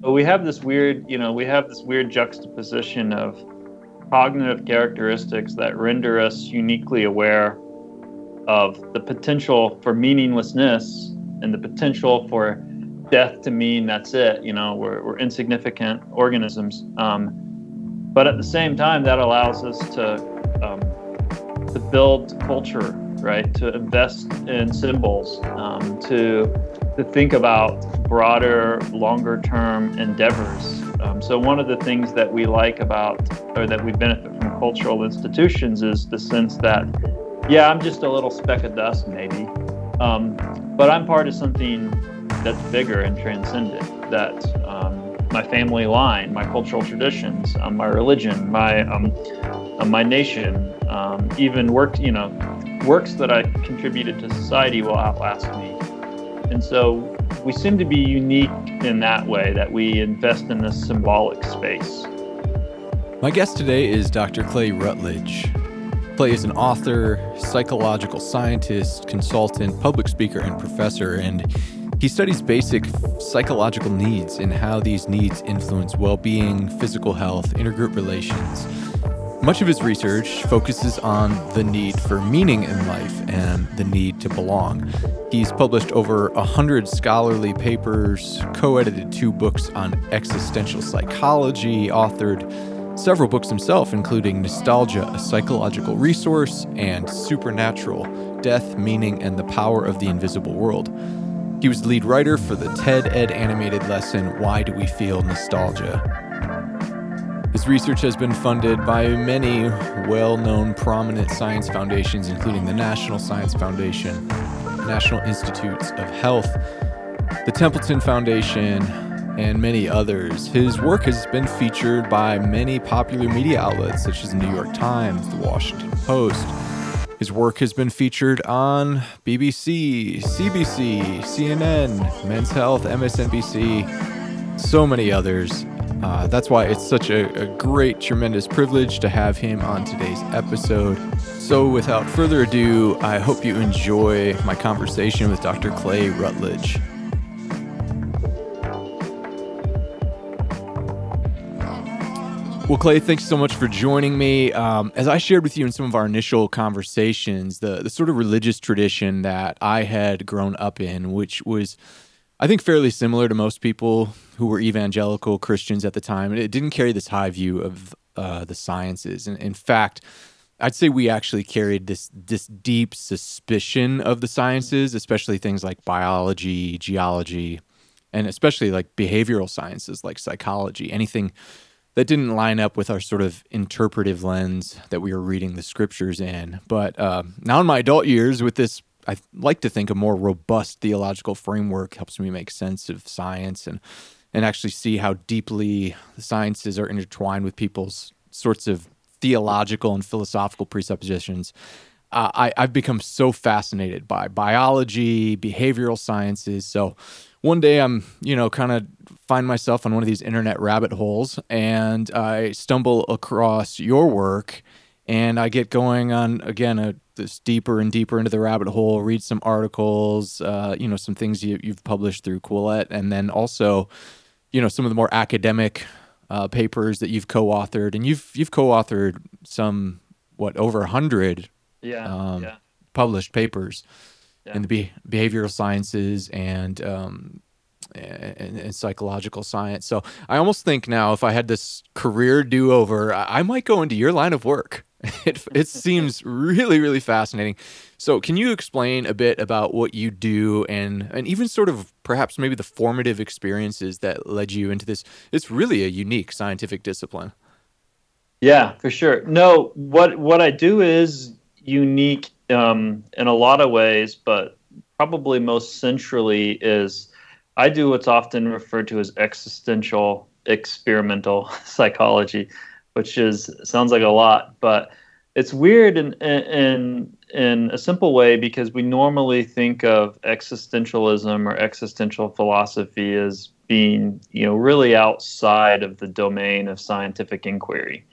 But we have this weird, juxtaposition of cognitive characteristics that render us uniquely aware of the potential for meaninglessness and the potential for death to mean that's it. You know, we're insignificant organisms. But at the same time, that allows us to build culture, right? To invest in symbols, to think about broader, longer-term endeavors. So one of the things that we like about, or that we benefit from cultural institutions is the sense that, yeah, I'm just a little speck of dust maybe, but I'm part of something that's bigger and transcendent, that my family line, my cultural traditions, my religion, my nation, even works that I contributed to society will outlast me. And so we seem to be unique in that way, that we invest in this symbolic space. My guest today is Dr. Clay Routledge. Clay is an author, psychological scientist, consultant, public speaker, and professor, and he studies basic psychological needs and how these needs influence well-being, physical health, intergroup relations. Much of his research focuses on the need for meaning in life and the need to belong. He's published over 100 scholarly papers, co-edited 2 books on existential psychology, authored several books himself, including Nostalgia: A Psychological Resource, and Supernatural: Death, Meaning, and the Power of the Invisible World. He was the lead writer for the TED-Ed animated lesson, Why Do We Feel Nostalgia? His research has been funded by many well-known prominent science foundations, including the National Science Foundation, National Institutes of Health, the Templeton Foundation, and many others. His work has been featured by many popular media outlets, such as the New York Times, the Washington Post. His work has been featured on BBC, CBC, CNN, Men's Health, MSNBC, so many others. That's why it's such a great, tremendous privilege to have him on today's episode. So without further ado, I hope you enjoy my conversation with Dr. Clay Routledge. Well, Clay, thanks so much for joining me. As I shared with you in some of our initial conversations, the sort of religious tradition that I had grown up in, which was, I think, fairly similar to most people who were evangelical Christians at the time. It didn't carry this high view of the sciences. And in fact, I'd say we actually carried this deep suspicion of the sciences, especially things like biology, geology, and especially like behavioral sciences like psychology, anything that didn't line up with our sort of interpretive lens that we were reading the scriptures in. But now in my adult years with this, I like to think a more robust theological framework helps me make sense of science and actually see how deeply the sciences are intertwined with people's sorts of theological and philosophical presuppositions. I've become so fascinated by biology, behavioral sciences. So one day I'm, kind of find myself on one of these internet rabbit holes and I stumble across your work. And I get going on, again, this deeper and deeper into the rabbit hole, read some articles, some things you've published through Quillette, and then also, some of the more academic papers that you've co-authored. And you've co-authored some, over 100 published papers in the behavioral sciences and psychological science. So I almost think now if I had this career do-over, I might go into your line of work. It seems really, really fascinating. So can you explain a bit about what you do and even sort of perhaps maybe the formative experiences that led you into this? It's really a unique scientific discipline. Yeah, for sure. No, what I do is unique in a lot of ways, but probably most centrally is I do what's often referred to as existential experimental psychology, which sounds like a lot, but it's weird in a simple way because we normally think of existentialism or existential philosophy as being, really outside of the domain of scientific inquiry.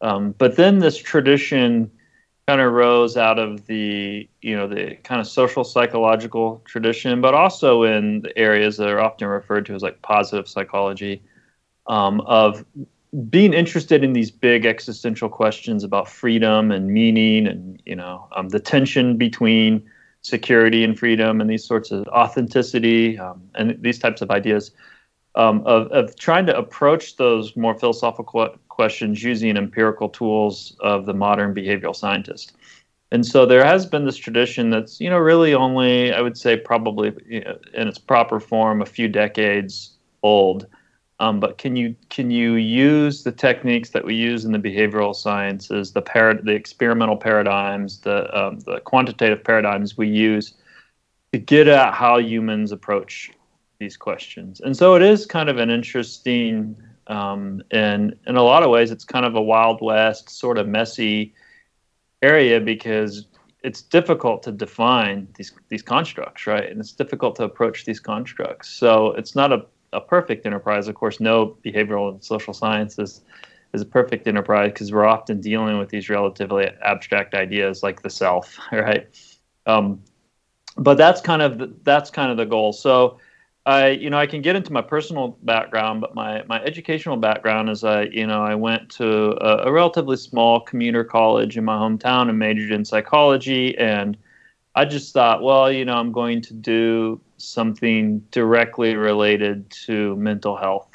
But then this tradition kind of rose out of the, you know, the kind of social psychological tradition, but also in the areas that are often referred to as like positive psychology, of being interested in these big existential questions about freedom and meaning and, you know, the tension between security and freedom and these sorts of authenticity, and these types of ideas, of trying to approach those more philosophical questions using empirical tools of the modern behavioral scientist. And so there has been this tradition that's, you know, really only, I would say probably, you know, in its proper form, a few decades old. But can you use the techniques that we use in the behavioral sciences, the experimental paradigms, the quantitative paradigms we use to get at how humans approach these questions? And so it is kind of an interesting, and in a lot of ways, it's kind of a Wild West sort of messy area because it's difficult to define these constructs, right? And it's difficult to approach these constructs. So it's not a perfect enterprise. Of course, no behavioral and social science is a perfect enterprise because we're often dealing with these relatively abstract ideas like the self, right? But that's kind of the goal. So I can get into my personal background, but my educational background is I went to a relatively small commuter college in my hometown and majored in psychology. And I just thought, well, you know, I'm going to do something directly related to mental health,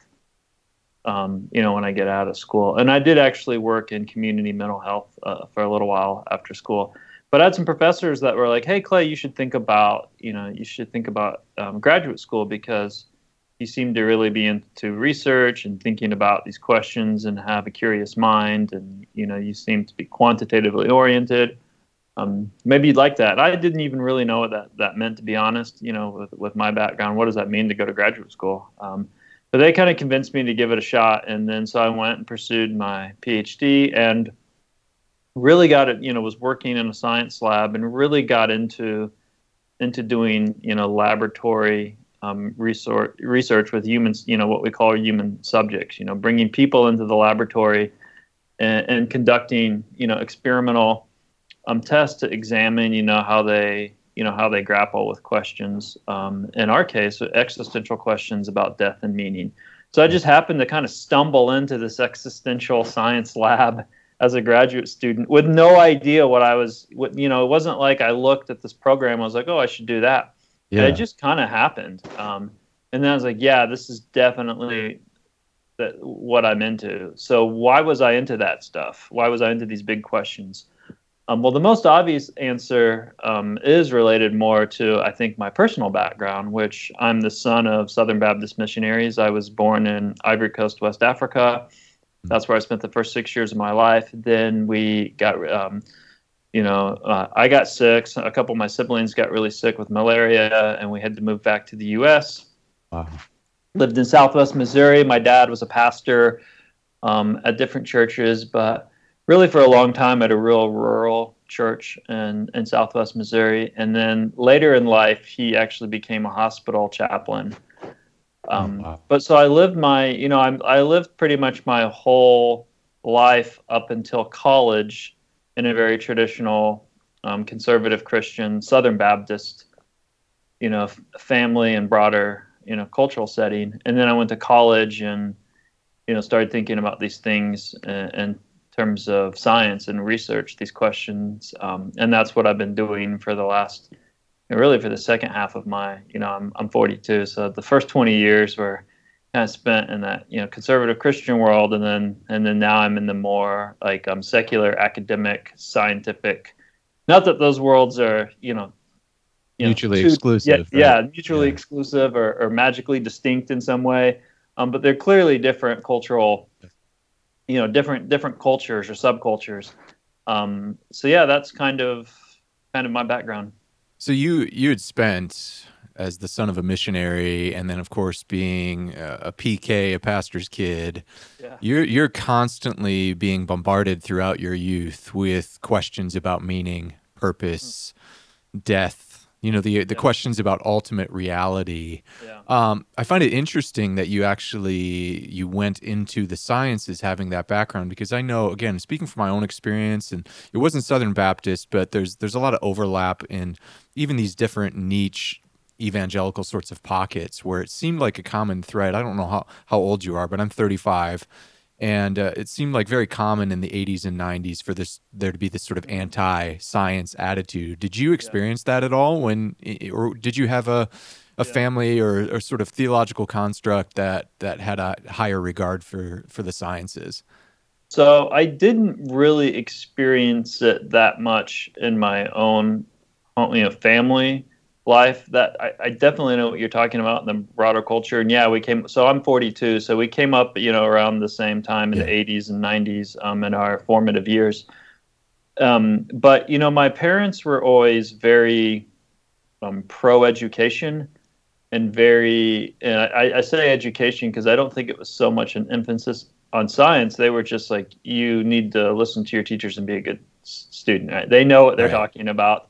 when I get out of school. And I did actually work in community mental health for a little while after school. But I had some professors that were like, hey, Clay, you should think about graduate school because you seem to really be into research and thinking about these questions and have a curious mind. And, you know, you seem to be quantitatively oriented. Maybe you'd like that. I didn't even really know what that meant, to be honest, you know, with my background. What does that mean to go to graduate school? But they kind of convinced me to give it a shot. And then so I went and pursued my PhD and really got it, you know, was working in a science lab and really got into doing, you know, laboratory research with humans, you know, what we call human subjects, you know, bringing people into the laboratory and conducting, you know, experimental tests to examine, how they grapple with questions. In our case, existential questions about death and meaning. So I just happened to kind of stumble into this existential science lab as a graduate student with no idea it wasn't like I looked at this program. I was like, oh, I should do that. Yeah. It just kind of happened. And then I was like, yeah, this is definitely what I'm into. So why was I into that stuff? Why was I into these big questions? Well, the most obvious answer is related more to, I think, my personal background, which I'm the son of Southern Baptist missionaries. I was born in Ivory Coast, West Africa. That's where I spent the first 6 years of my life. Then we got, I got sick. A couple of my siblings got really sick with malaria, and we had to move back to the U.S. Wow. Lived in Southwest Missouri. My dad was a pastor at different churches, but really for a long time at a real rural church in Southwest Missouri. And then later in life, he actually became a hospital chaplain. Wow. But so I lived I lived pretty much my whole life up until college in a very traditional, conservative Christian, Southern Baptist, you know, family and broader, you know, cultural setting. And then I went to college and, you know, started thinking about these things and terms of science and research, these questions. And that's what I've been doing for the last, really for the second half of my, you know, I'm 42. So the first 20 years were kind of spent in that, you know, conservative Christian world. And then now I'm in the more like secular, academic, scientific, not that those worlds are, you know mutually exclusive. Yeah, right? Yeah, mutually exclusive or magically distinct in some way. But they're clearly different cultural, you know, different cultures or subcultures. So yeah, that's kind of my background. So you had spent as the son of a missionary, and then of course being a PK, a pastor's kid. Yeah. You're constantly being bombarded throughout your youth with questions about meaning, purpose, death, you know, the questions about ultimate reality. Yeah. I find it interesting that you actually, you went into the sciences having that background, because I know, again, speaking from my own experience, and it wasn't Southern Baptist, but there's a lot of overlap in even these different niche evangelical sorts of pockets where it seemed like a common thread. I don't know how old you are, but I'm 35. And it seemed like very common in the 80s and 90s for there to be this sort of anti-science attitude. Did you experience that at all, or did you have a family or sort of theological construct that had a higher regard for the sciences? So I didn't really experience it that much in my own, family life. That I definitely know what you're talking about in the broader culture. And yeah, we came, so I'm 42. So we came up, around the same time in the 80s and 90s, in our formative years. But, my parents were always very pro-education and I say education because I don't think it was so much an emphasis on science. They were just like, you need to listen to your teachers and be a good student. Right? They know what they're talking about.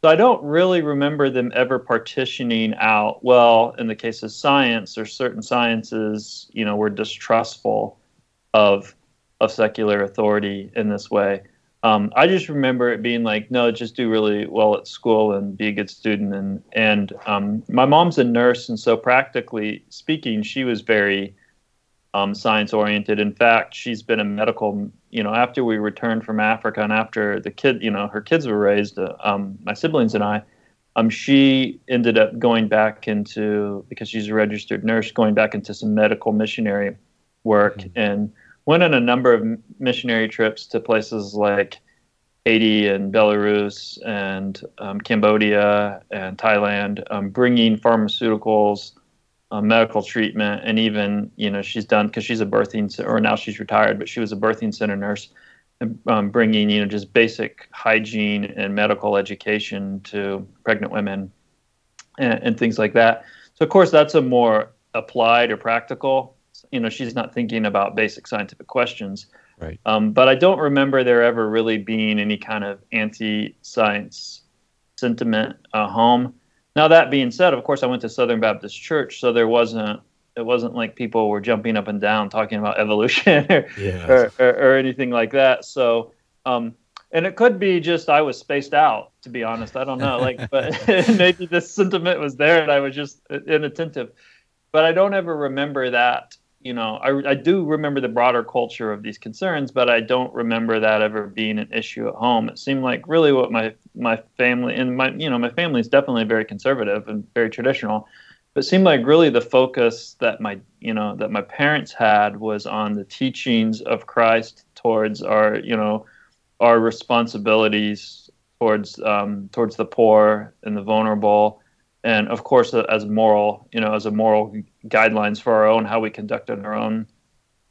So I don't really remember them ever partitioning out, well, in the case of science, there's certain sciences, we're distrustful of secular authority in this way. I just remember it being like, no, just do really well at school and be a good student. And my mom's a nurse, and so practically speaking, she was very science-oriented. In fact, she's been a medical, after we returned from Africa and after the kid, her kids were raised, my siblings and I, she ended up because she's a registered nurse, going back into some medical missionary work, and went on a number of missionary trips to places like Haiti and Belarus and Cambodia and Thailand, bringing pharmaceuticals, medical treatment, and even, she's done, because she's a birthing, or now she's retired, but she was a birthing center nurse, bringing, just basic hygiene and medical education to pregnant women and things like that. So, of course, that's a more applied or practical, she's not thinking about basic scientific questions. Right. But I don't remember there ever really being any kind of anti-science sentiment home. Now, that being said, of course, I went to Southern Baptist Church, so it wasn't like people were jumping up and down talking about evolution or anything like that. So, and it could be just I was spaced out, to be honest. I don't know, but maybe this sentiment was there and I was just inattentive. But I don't ever remember that, I do remember the broader culture of these concerns, but I don't remember that ever being an issue at home. It seemed like really what my family and my family is definitely very conservative and very traditional, but it seemed like really the focus that my parents had was on the teachings of Christ towards our responsibilities towards the poor and the vulnerable. And of course, as moral guidelines for our own, how we conduct in our own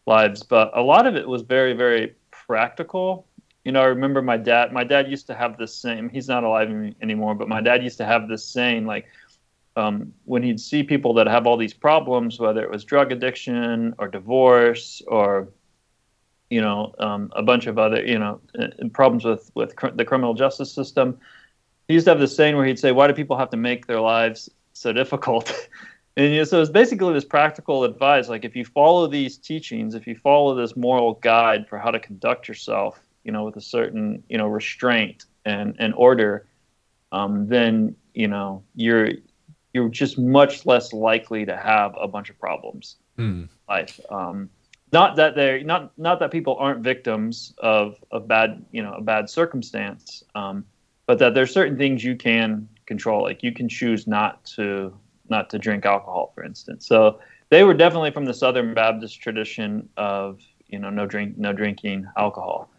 lives. But a lot of it was very, very practical. I remember my dad used to have this saying, he's not alive anymore, but my dad used to have this saying, when he'd see people that have all these problems, whether it was drug addiction or divorce or, a bunch of other, problems with the criminal justice system. He used to have this saying where he'd say, why do people have to make their lives so difficult? And so it's basically this practical advice, if you follow these teachings, if you follow this moral guide for how to conduct yourself, with a certain, restraint and order, then, you're just much less likely to have a bunch of problems in life. Not that people aren't victims of bad, a bad circumstance, but that there's certain things you can control, you can choose not to drink alcohol, for instance. So they were definitely from the Southern Baptist tradition of no drinking alcohol,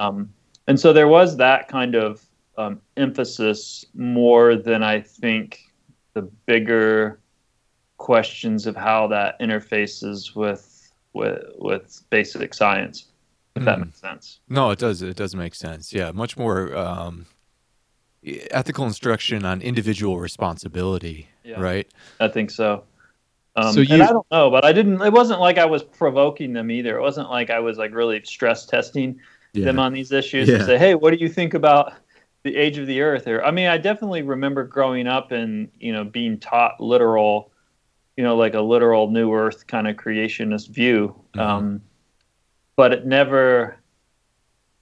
and so there was that kind of emphasis more than I think the bigger questions of how that interfaces with basic science. If that makes sense. No, it does. It does make sense. Yeah, much more. Ethical instruction on individual responsibility, right? I think so. And I don't know, but it wasn't like I was provoking them either. It wasn't like I was really stress testing them on these issues and say, hey, what do you think about The age of the earth. Or I mean, I definitely remember growing up and, you know, being taught literal, you know, like a literal new earth kind of creationist view. Mm-hmm. But it never,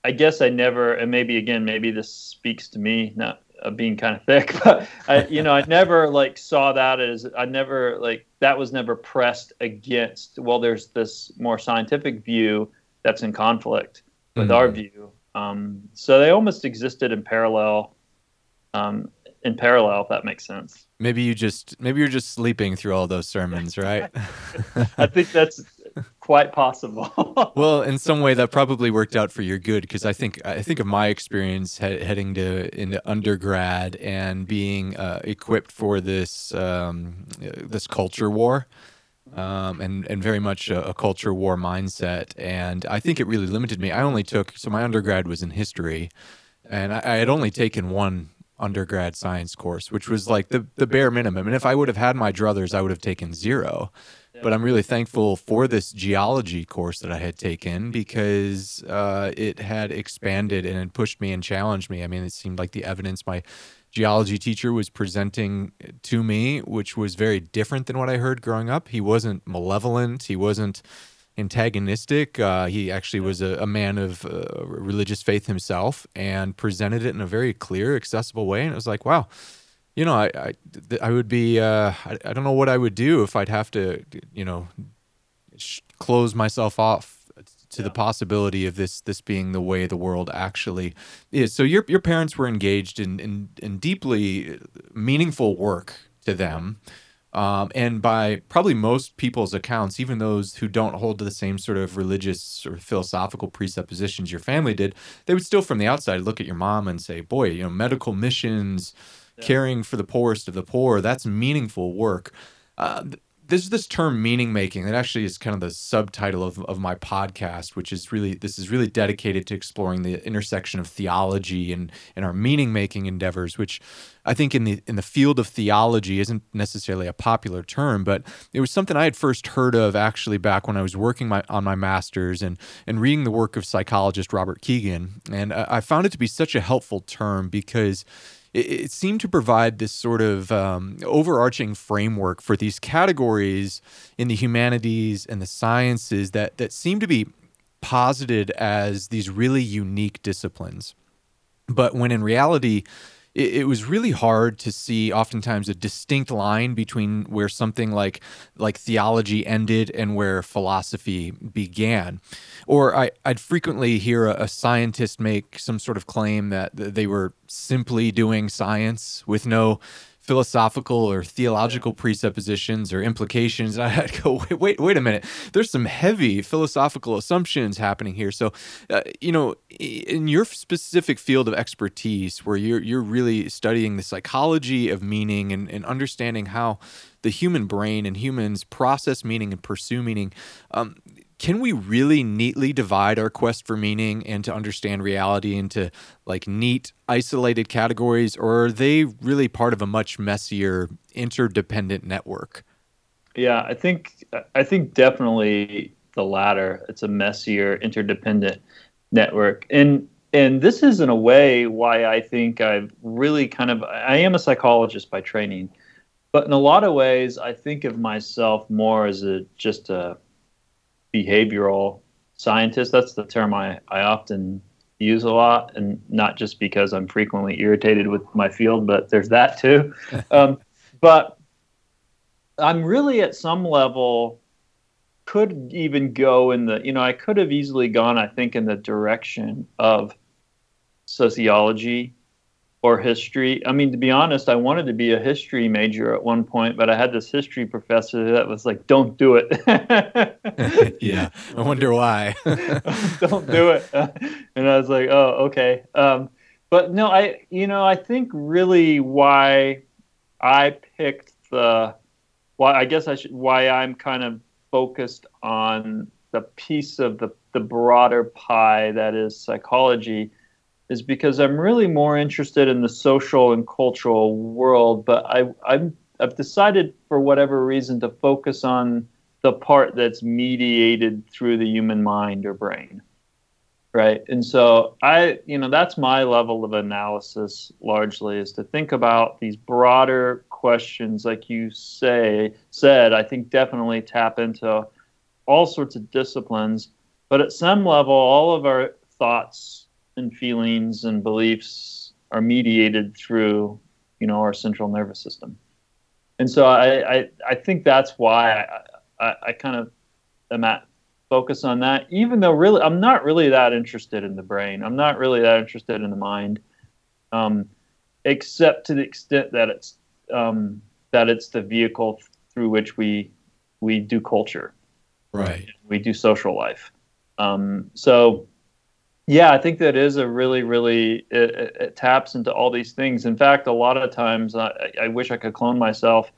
I guess I never, and maybe again, maybe this speaks to me, not being kind of thick, but I never like saw that as, I never like, that was never pressed against, well, there's this more scientific view that's in conflict with mm-hmm. our view. So they almost existed in parallel, if that makes sense. Maybe you're just sleeping through all those sermons, right? I think that's quite possible. Well, in some way that probably worked out for your good, because I think of my experience heading into undergrad and being equipped for this this culture war. And very much a culture war mindset. And I think it really limited me. So my undergrad was in history, and I had only taken one undergrad science course, which was like the bare minimum. And if I would have had my druthers, I would have taken zero. But I'm really thankful for this geology course that I had taken, because it had expanded and it pushed me and challenged me. I mean, it seemed like the evidence my geology teacher was presenting to me, which was very different than what I heard growing up. He wasn't malevolent. He wasn't antagonistic. He actually was a man of religious faith himself, and presented it in a very clear, accessible way. And it was like, wow, you know, I would be, I don't know what I would do if I'd have to, you know, close myself off to the possibility of this being the way the world actually is. So your parents were engaged in deeply meaningful work to them, and by probably most people's accounts, even those who don't hold to the same sort of religious or philosophical presuppositions your family did, they would still from the outside look at your mom and say, boy, you know, medical missions, caring for the poorest of the poor, that's meaningful work. There's this term meaning making that actually is kind of the subtitle of my podcast, which is really, this is really dedicated to exploring the intersection of theology and our meaning making endeavors, which I think in the field of theology isn't necessarily a popular term, but it was something I had first heard of actually back when I was working on my master's and reading the work of psychologist Robert Keegan. And I found it to be such a helpful term because it seemed to provide this sort of overarching framework for these categories in the humanities and the sciences that seem to be posited as these really unique disciplines. But when in reality, it was really hard to see oftentimes a distinct line between where something like theology ended and where philosophy began. Or I'd frequently hear a scientist make some sort of claim that they were simply doing science with no philosophical or theological presuppositions or implications. And I'd go, wait a minute. There's some heavy philosophical assumptions happening here. So, you know, in your specific field of expertise, where you're really studying the psychology of meaning and understanding how the human brain and humans process meaning and pursue meaning, can we really neatly divide our quest for meaning and to understand reality into like neat, isolated categories, or are they really part of a much messier, interdependent network? Yeah, I think definitely the latter. It's a messier, interdependent network. And this is in a way why I think I've really I am a psychologist by training, but in a lot of ways I think of myself more as just a behavioral scientist. That's the term I often use a lot, and not just because I'm frequently irritated with my field, but there's that too. But I'm really at some level could even go in the, you know, I could have easily gone, I think, in the direction of sociology or history. I mean, to be honest, I wanted to be a history major at one point, but I had this history professor that was like, don't do it. Yeah, I wonder why. Don't do it. And I was like, oh, okay. But no, I think really why I picked why I'm kind of focused on the piece of the broader pie that is psychology is because I'm really more interested in the social and cultural world, but I've decided for whatever reason to focus on the part that's mediated through the human mind or brain, right? And so I, you know, that's my level of analysis largely, is to think about these broader questions, like you said, I think definitely tap into all sorts of disciplines, but at some level, all of our thoughts and feelings and beliefs are mediated through, you know, our central nervous system. And so I think that's why I kind of am at focus on that, even though really I'm not really that interested in the brain. I'm not really that interested in the mind, except to the extent that it's the vehicle through which we do culture. Right. We do social life. So, yeah, I think that is a really, really, it taps into all these things. In fact, a lot of times I wish I could clone myself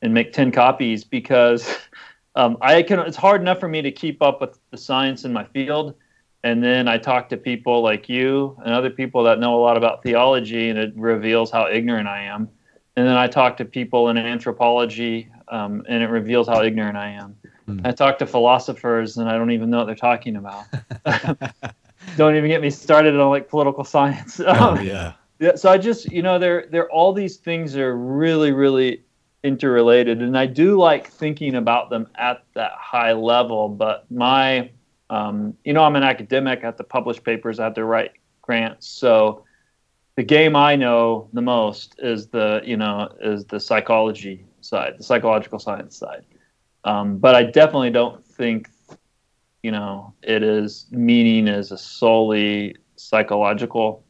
and make 10 copies, because it's hard enough for me to keep up with the science in my field. And then I talk to people like you and other people that know a lot about theology, and it reveals how ignorant I am. And then I talk to people in anthropology, and it reveals how ignorant I am. I talk to philosophers, and I don't even know what they're talking about. Don't even get me started on like political science. Yeah. So I just, you know, there all these things are really, really interrelated, and I do like thinking about them at that high level. But my, you know, I'm an academic. I have to publish papers. I have to write grants. So the game I know the most is the psychology side, the psychological science side. But I definitely don't think, you know, it is meaning as a solely psychological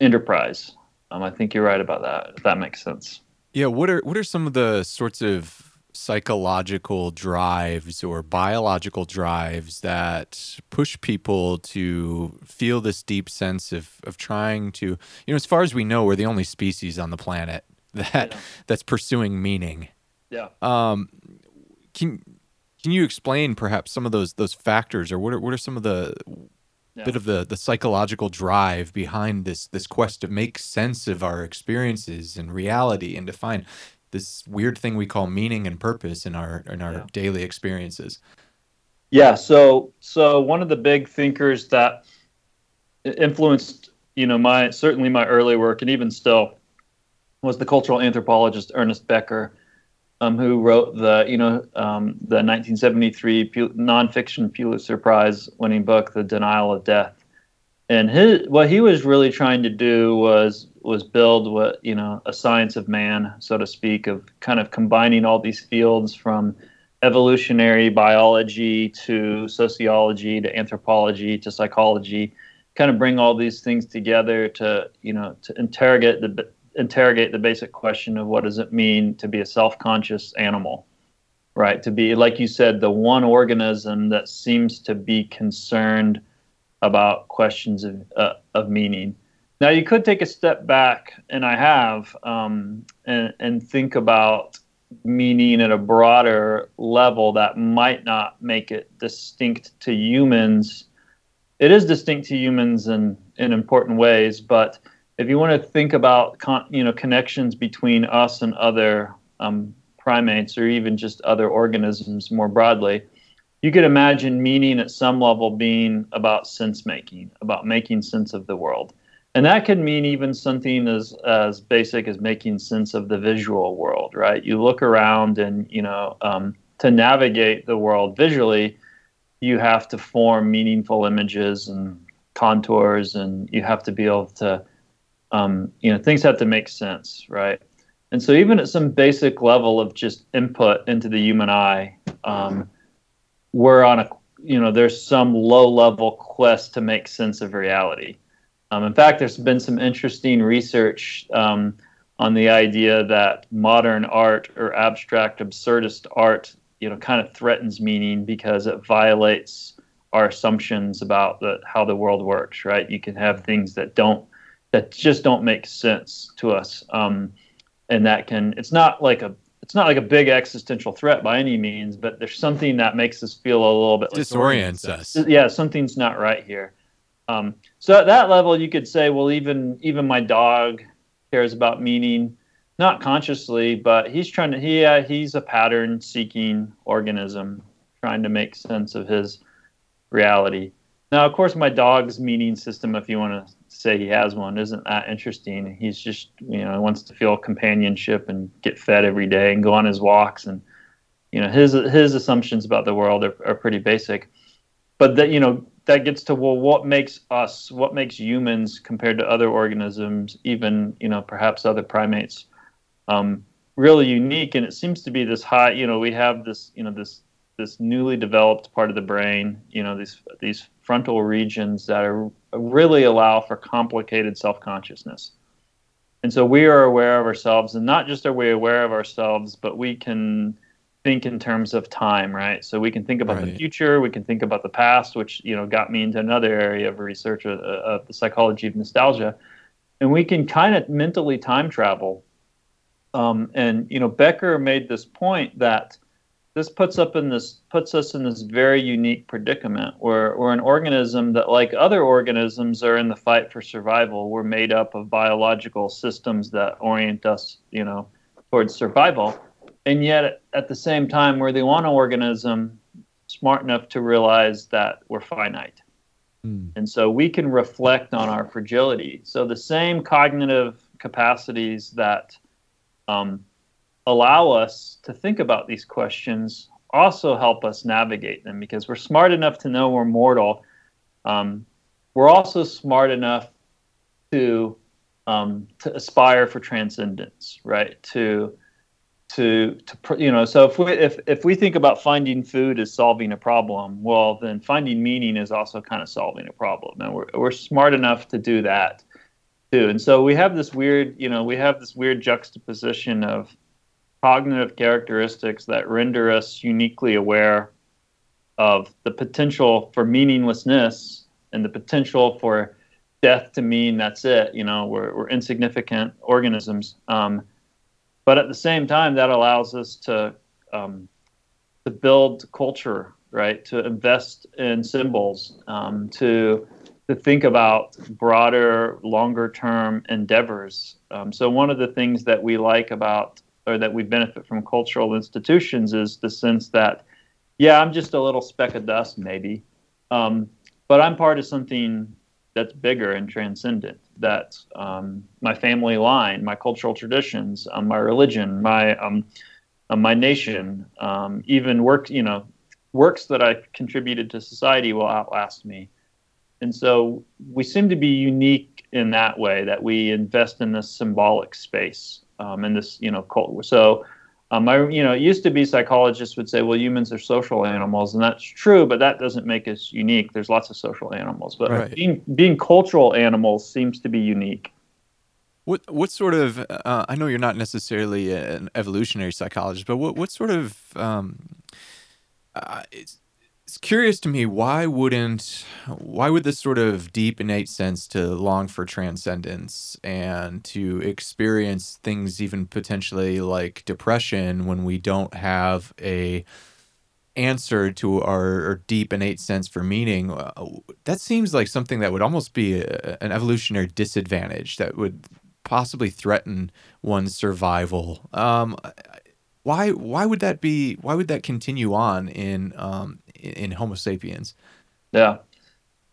enterprise. I think you're right about that, if that makes sense. Yeah. What are some of the sorts of psychological drives or biological drives that push people to feel this deep sense of trying to, you know, as far as we know, we're the only species on the planet that's pursuing meaning. Yeah. Can you explain perhaps some of those factors, or what are some of the bit of the psychological drive behind this quest to make sense of our experiences and reality, and to find this weird thing we call meaning and purpose in our daily experiences? Yeah. So one of the big thinkers that influenced, you know, certainly my early work, and even still, was the cultural anthropologist Ernest Becker, who wrote the 1973 nonfiction Pulitzer Prize-winning book, The Denial of Death. And what he was really trying to do was build a science of man, so to speak, of kind of combining all these fields from evolutionary biology to sociology to anthropology to psychology, kind of bring all these things together to interrogate the basic question of what does it mean to be a self-conscious animal, right? To be, like you said, the one organism that seems to be concerned about questions of meaning. Now, you could take a step back, and I have, and think about meaning at a broader level that might not make it distinct to humans. It is distinct to humans in important ways, but if you want to think about connections between us and other primates, or even just other organisms more broadly, you could imagine meaning at some level being about sense making, about making sense of the world. And that could mean even something as basic as making sense of the visual world, right? You look around and, you know, to navigate the world visually, you have to form meaningful images and contours, and you have to be able to things have to make sense, right? And so even at some basic level of just input into the human eye, there's some low-level quest to make sense of reality. In fact, there's been some interesting research on the idea that modern art or abstract absurdist art, you know, kind of threatens meaning because it violates our assumptions about how the world works, right? You can have things that just don't make sense to us, and it's not like a big existential threat by any means, but there's something that makes us feel a little bit disorients us. Yeah, something's not right here. So at that level, you could say, well, even my dog cares about meaning, not consciously, but he's a pattern-seeking organism trying to make sense of his reality. Now, of course, my dog's meaning system, if you want to say he has one, isn't that interesting. He's just, he wants to feel companionship and get fed every day and go on his walks. And, his assumptions about the world are pretty basic. But that, that gets to, well, what makes humans compared to other organisms, even, perhaps other primates, really unique. And it seems to be this high, we have this, this newly developed part of the brain, these frontal regions that are really allow for complicated self-consciousness. And so we are aware of ourselves, and not just are we aware of ourselves, but we can think in terms of time, right? So we can think about the future, we can think about the past, which, got me into another area of research of the psychology of nostalgia. And we can kind of mentally time travel. And, Becker made this point that this puts us in this very unique predicament where we're an organism that, like other organisms, are in the fight for survival. We're made up of biological systems that orient us, towards survival. And yet, at the same time, we're the one organism smart enough to realize that we're finite. Mm. And so we can reflect on our fragility. So the same cognitive capacities that allow us to think about these questions also help us navigate them, because we're smart enough to know we're mortal. We're also smart enough to aspire for transcendence, right? So if we think about finding food as solving a problem, well, then finding meaning is also kind of solving a problem, and we're smart enough to do that too. And so we have this weird, juxtaposition of cognitive characteristics that render us uniquely aware of the potential for meaninglessness and the potential for death to mean that's it. We're insignificant organisms, but at the same time, that allows us to build culture, right? To invest in symbols, to think about broader, longer-term endeavors. So one of the things that we like about, or that we benefit from, cultural institutions is the sense that, I'm just a little speck of dust maybe, but I'm part of something that's bigger and transcendent, that's my family line, my cultural traditions, my religion, my nation, even works that I contributed to society will outlast me. And so we seem to be unique in that way, that we invest in this symbolic space. In this, cult. So, it used to be psychologists would say, well, humans are social animals, and that's true, but that doesn't make us unique. There's lots of social animals, but being cultural animals seems to be unique. What sort of, I know you're not necessarily an evolutionary psychologist, but what sort of, it's curious to me, why would this sort of deep innate sense to long for transcendence and to experience things even potentially like depression when we don't have a answer to our deep innate sense for meaning, that seems like something that would almost be an evolutionary disadvantage that would possibly threaten one's survival. Why would that be? Why would that continue on in Homo sapiens? Yeah.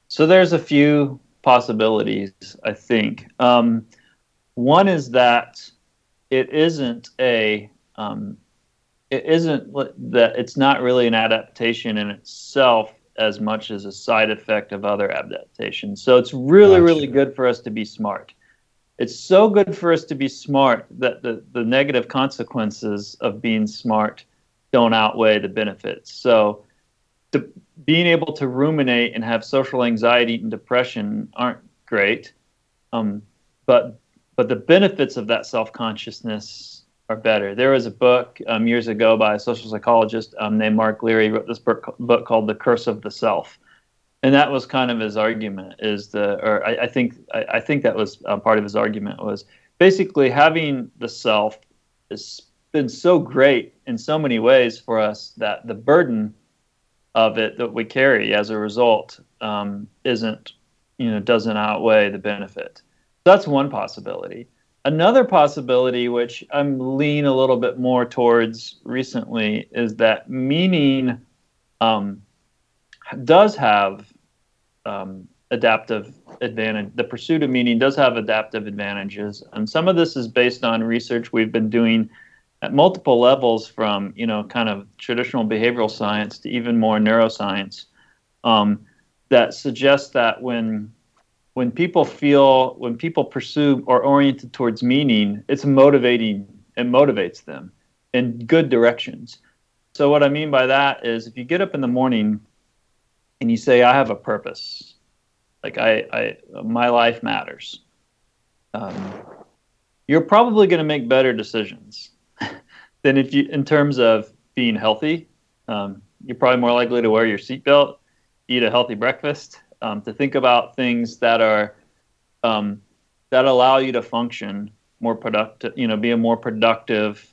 So there's a few possibilities, I think. One is that it's not really an adaptation in itself as much as a side effect of other adaptations. So it's really, really good for us to be smart. It's so good for us to be smart that the negative consequences of being smart don't outweigh the benefits. So being able to ruminate and have social anxiety and depression aren't great, but the benefits of that self-consciousness are better. There was a book years ago by a social psychologist named Mark Leary, wrote this book called The Curse of the Self. And that was kind of his argument, I think that was part of his argument, was basically having the self has been so great in so many ways for us that the burden of it that we carry as a result doesn't outweigh the benefit. That's one possibility. Another possibility, which I'm leaning a little bit more towards recently, is that meaning does have adaptive advantage. The pursuit of meaning does have adaptive advantages. And some of this is based on research we've been doing at multiple levels, from, you know, kind of traditional behavioral science to even more neuroscience, that suggests that when people pursue or oriented towards meaning, it's motivating and motivates them in good directions. So what I mean by that is, if you get up in the morning and you say, I have a purpose, like my life matters, you're probably going to make better decisions than if you, in terms of being healthy. You're probably more likely to wear your seatbelt, eat a healthy breakfast, to think about things that are, that allow you to function more productive, you know, be a more productive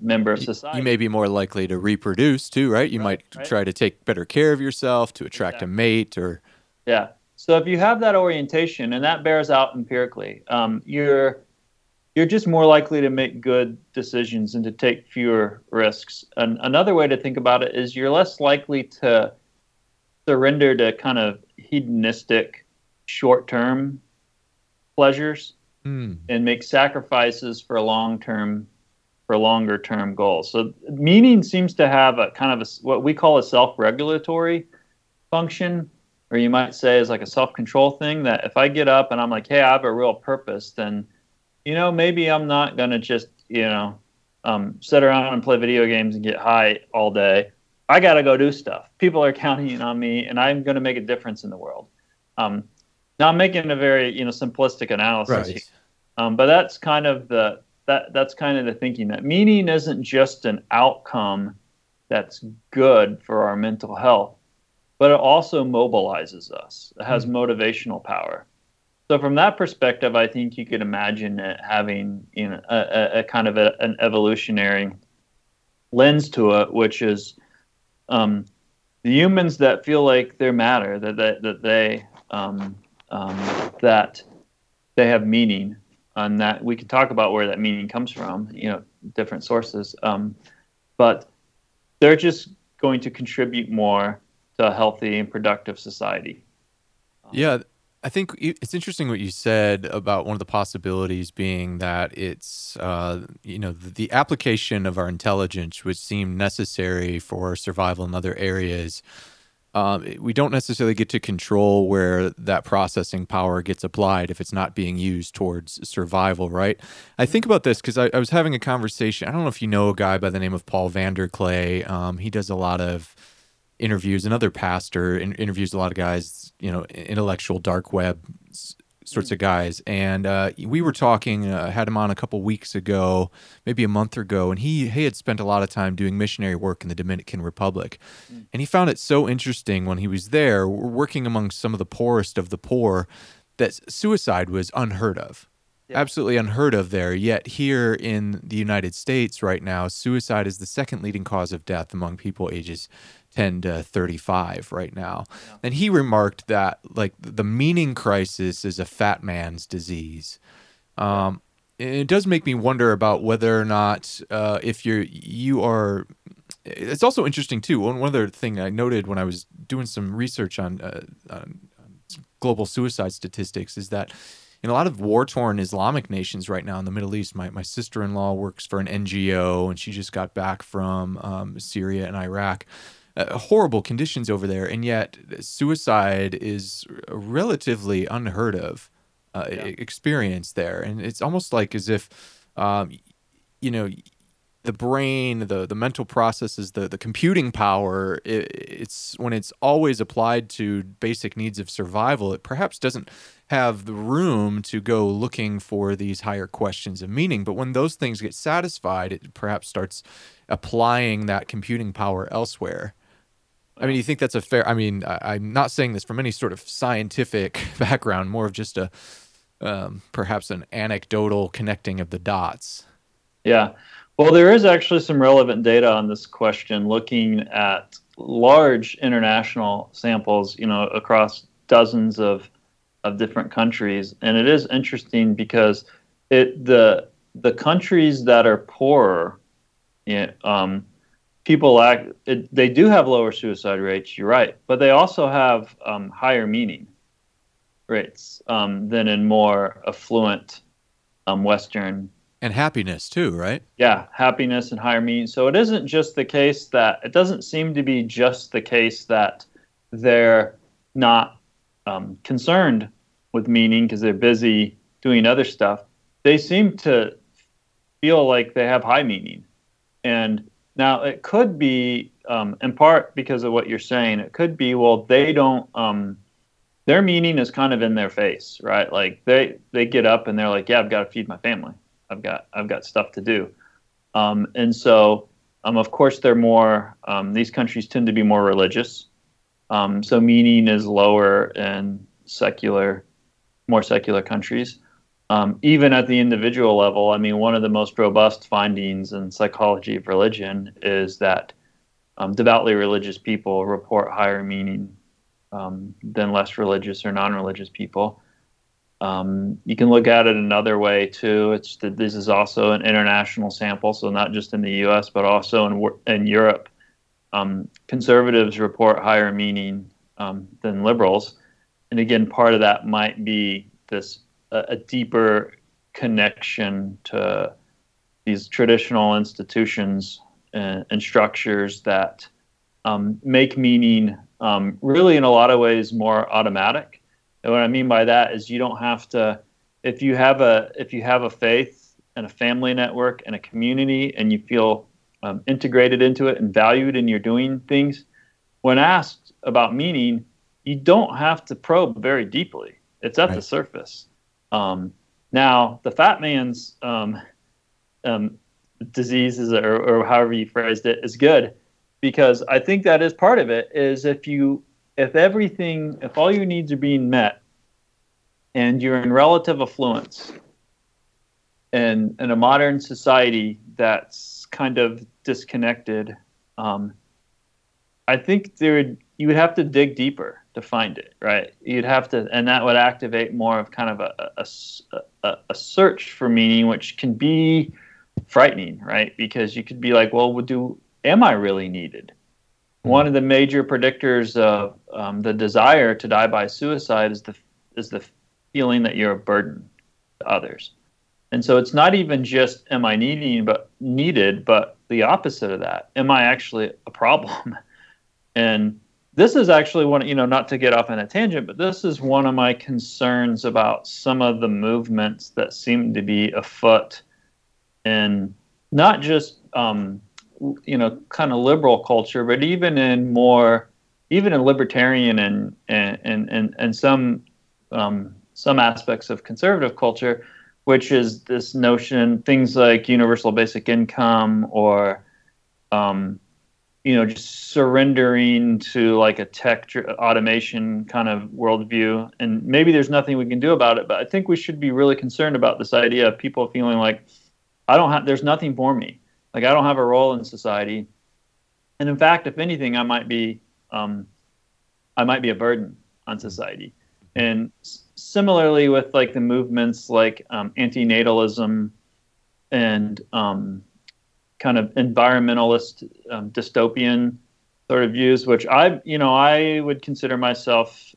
member of society. You may be more likely to reproduce too, right? You might try to take better care of yourself, to attract a mate, or... Yeah. So if you have that orientation, and that bears out empirically, you're just more likely to make good decisions and to take fewer risks. And another way to think about it is, you're less likely to surrender to kind of hedonistic short-term pleasures and make sacrifices for longer-term goals. So meaning seems to have a kind of what we call a self-regulatory function, or you might say is like a self-control thing, that if I get up and I'm like, hey, I have a real purpose, then, you know, maybe I'm not going to just, you know, sit around and play video games and get high all day. I got to go do stuff. People are counting on me, and I'm going to make a difference in the world. Now I'm making a very, you know, simplistic analysis here. But that's kind of the thinking, that meaning isn't just an outcome that's good for our mental health, but it also mobilizes us. It has motivational power. So from that perspective, I think you could imagine it having, you know, a kind of an evolutionary lens to it, which is the humans that feel like they matter, that they have meaning, and that we can talk about where that meaning comes from, you know, different sources. But they're just going to contribute more to a healthy and productive society. Yeah, I think it's interesting what you said about one of the possibilities being that it's, you know, the application of our intelligence would seem necessary for survival in other areas. We don't necessarily get to control where that processing power gets applied if it's not being used towards survival, right? I think about this because I was having a conversation. I don't know if you know a guy by the name of Paul Vanderclay. He does a lot of interviews, another pastor, interviews a lot of guys, you know, intellectual dark web sorts of guys. And we were talking, had him on a couple weeks ago, maybe a month ago, and he had spent a lot of time doing missionary work in the Dominican Republic. And he found it so interesting when he was there, working among some of the poorest of the poor, that suicide was unheard of. Yeah. Absolutely unheard of there. Yet here in the United States right now, suicide is the second leading cause of death among people ages 10 to 35 right now. Yeah. And he remarked that, like, the meaning crisis is a fat man's disease. It does make me wonder about whether or not if you are... It's also interesting, too. One other thing I noted when I was doing some research on global suicide statistics is that in a lot of war-torn Islamic nations right now in the Middle East, my sister-in-law works for an NGO, and she just got back from Syria and Iraq. Horrible conditions over there, and yet suicide is a relatively unheard of experience there. And it's almost like as if, you know, the brain, the mental processes, the computing power, it's when it's always applied to basic needs of survival, it perhaps doesn't have the room to go looking for these higher questions of meaning. But when those things get satisfied, it perhaps starts applying that computing power elsewhere. I mean, you think that's a fair... I mean, I'm not saying this from any sort of scientific background, more of just a perhaps an anecdotal connecting of the dots. Yeah. Well, there is actually some relevant data on this question, looking at large international samples, you know, across dozens of different countries. And it is interesting because the countries that are poorer, people they do have lower suicide rates, you're right, but they also have higher meaning rates than in more affluent Western. And happiness too, right? Yeah, happiness and higher meaning. So it isn't just the case that, it doesn't seem to be just the case that they're not concerned with meaning because they're busy doing other stuff. They seem to feel like they have high meaning. And now it could be, in part because of what you're saying, it could be, well, they don't, their meaning is kind of in their face, right? Like they get up and they're like, yeah, I've got to feed my family. I've got stuff to do. And so, of course, they're more, these countries tend to be more religious. So meaning is lower in secular, more secular countries. Even at the individual level, I mean, one of the most robust findings in psychology of religion is that devoutly religious people report higher meaning than less religious or non-religious people. You can look at it another way too. It's that this is also an international sample, so not just in the U.S. but also in Europe. Conservatives report higher meaning than liberals, and again, part of that might be this a deeper connection to these traditional institutions and structures that make meaning really in a lot of ways more automatic. And what I mean by that is you don't have to, if you have a faith and a family network and a community and you feel integrated into it and valued and you're doing things, when asked about meaning, you don't have to probe very deeply. It's at the surface. Now, the fat man's diseases or however you phrased it is good, because I think that is part of it is if all your needs are being met and you're in relative affluence and in a modern society that's kind of disconnected, I think you would have to dig deeper to find it, right? You'd have to, and that would activate more of kind of a search for meaning, which can be frightening, right? Because you could be like, well, am I really needed? One of the major predictors of the desire to die by suicide is the feeling that you're a burden to others. And so it's not even just am I needed, but the opposite of that. Am I actually a problem? And this is actually one, not to get off on a tangent, but this is one of my concerns about some of the movements that seem to be afoot in not just kind of liberal culture, but even in libertarian and some aspects of conservative culture, which is this notion, things like universal basic income or, just surrendering to like a tech automation kind of worldview. And maybe there's nothing we can do about it, but I think we should be really concerned about this idea of people feeling like there's nothing for me. Like I don't have a role in society, and in fact, if anything, I might be a burden on society. And similarly with like the movements like antinatalism and kind of environmentalist dystopian sort of views, which I would consider myself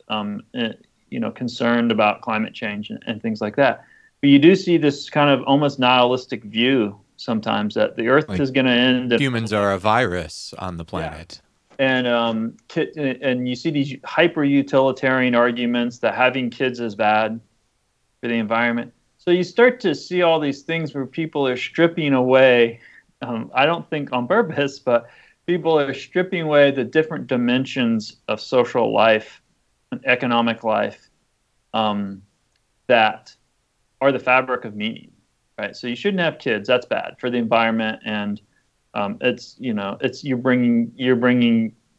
concerned about climate change and things like that. But you do see this kind of almost nihilistic view sometimes that the earth is going to end. Humans are a virus on the planet. Yeah. And and you see these hyper-utilitarian arguments that having kids is bad for the environment. So you start to see all these things where people are stripping away, I don't think on purpose, but people are stripping away the different dimensions of social life and economic life that are the fabric of meaning. Right, so you shouldn't have kids. That's bad for the environment, and you're bringing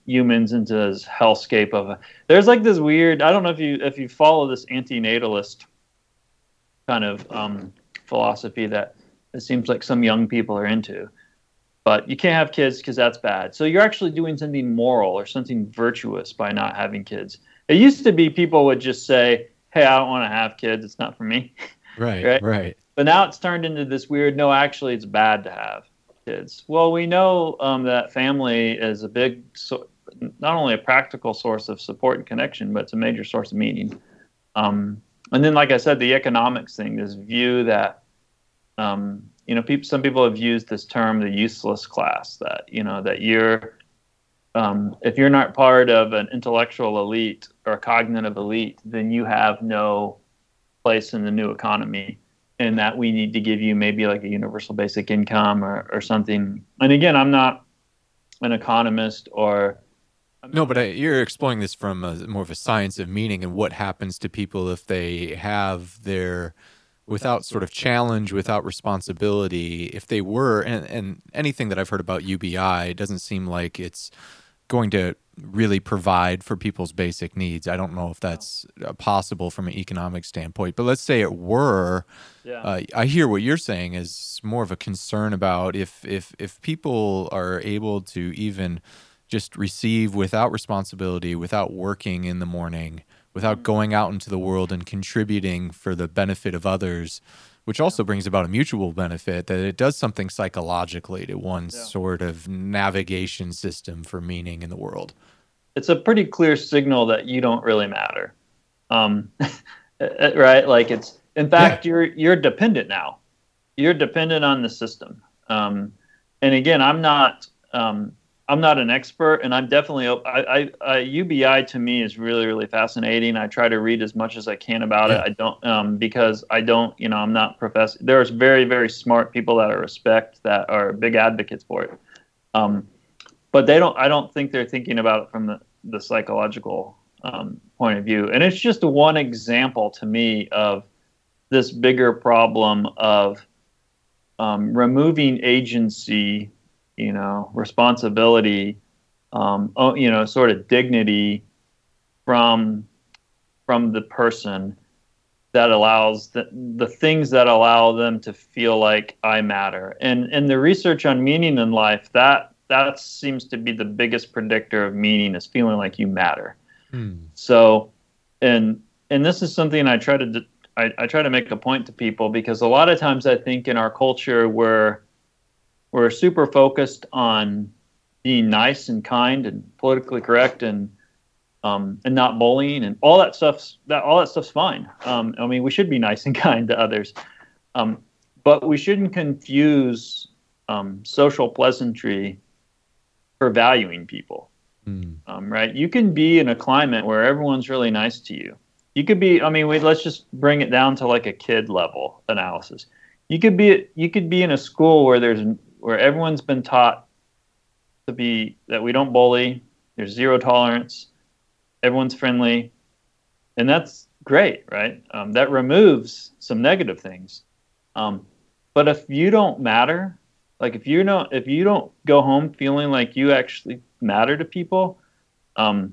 humans into this hellscape of a. There's like this weird. I don't know if you follow this antinatalist kind of philosophy that it seems like some young people are into, but you can't have kids because that's bad. So you're actually doing something moral or something virtuous by not having kids. It used to be people would just say, "Hey, I don't want to have kids. It's not for me." Right. But now it's turned into this weird, no, actually, it's bad to have kids? Well, we know that family is a big, not only a practical source of support and connection, but it's a major source of meaning. And then, like I said, the economics thing, this view that, some people have used this term, the useless class, that, that you're, if you're not part of an intellectual elite or a cognitive elite, then you have no place in the new economy, and that we need to give you maybe like a universal basic income or something. And again, I'm not an economist or... No, but you're exploring this from more of a science of meaning and what happens to people if they have their... without sort of challenge, without responsibility, if they were, and anything that I've heard about UBI, it doesn't seem like it's going to really provide for people's basic needs. I don't know if that's possible from an economic standpoint, but let's say it were. Yeah. I hear what you're saying is more of a concern about if people are able to even just receive without responsibility, without working in the morning, without going out into the world and contributing for the benefit of others, which also brings about a mutual benefit, that it does something psychologically to one's sort of navigation system for meaning in the world. It's a pretty clear signal that you don't really matter, right? Like it's, in fact, you're dependent now. You're dependent on the system. And again, I'm not an expert, and I'm definitely UBI to me is really, really fascinating. I try to read as much as I can about it. I don't because I don't, I'm not professing. There's very, very smart people that I respect that are big advocates for it, but they don't. I don't think they're thinking about it from the psychological point of view. And it's just one example to me of this bigger problem of removing agency. Responsibility, sort of dignity from the person that allows the things that allow them to feel like I matter. And the research on meaning in life, that seems to be the biggest predictor of meaning is feeling like you matter. So, and this is something I try to make a point to people, because a lot of times I think in our culture we're super focused on being nice and kind and politically correct and not bullying and all that stuff's fine. I mean, we should be nice and kind to others, but we shouldn't confuse social pleasantry for valuing people. Right? You can be in a climate where everyone's really nice to you. You could be. I mean, let's just bring it down to like a kid level analysis. You could be in a school where where everyone's been taught to be that we don't bully, there's zero tolerance, everyone's friendly, and that's great, right? That removes some negative things. But if you don't matter, like if you don't go home feeling like you actually matter to people, then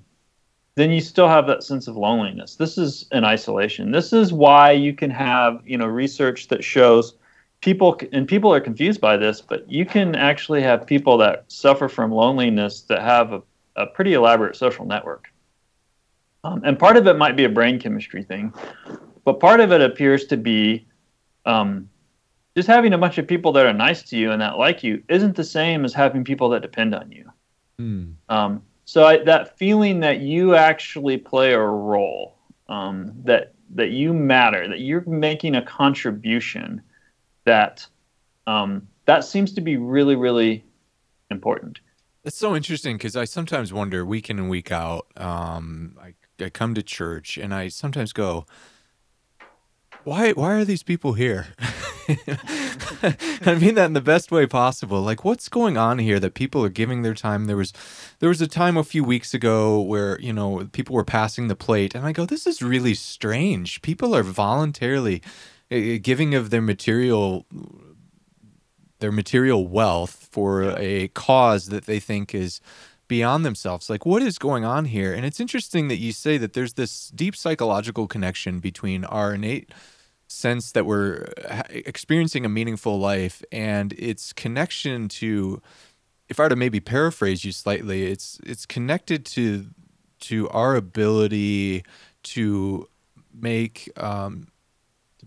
you still have that sense of loneliness. This is an isolation. This is why you can have, research that shows. People are confused by this, but you can actually have people that suffer from loneliness that have a pretty elaborate social network. And part of it might be a brain chemistry thing, but part of it appears to be just having a bunch of people that are nice to you and that like you isn't the same as having people that depend on you. So that feeling that you actually play a role, that you matter, that you're making a contribution, that seems to be really, really important. It's so interesting because I sometimes wonder week in and week out, I come to church and I sometimes go, why are these people here? I mean that in the best way possible. Like, what's going on here that people are giving their time? There was a time a few weeks ago where, people were passing the plate, and I go, this is really strange. People are voluntarily giving of their material wealth for a cause that they think is beyond themselves. Like, what is going on here? And it's interesting that you say that there's this deep psychological connection between our innate sense that we're experiencing a meaningful life and its connection to, if I were to maybe paraphrase you slightly, it's connected to our ability to make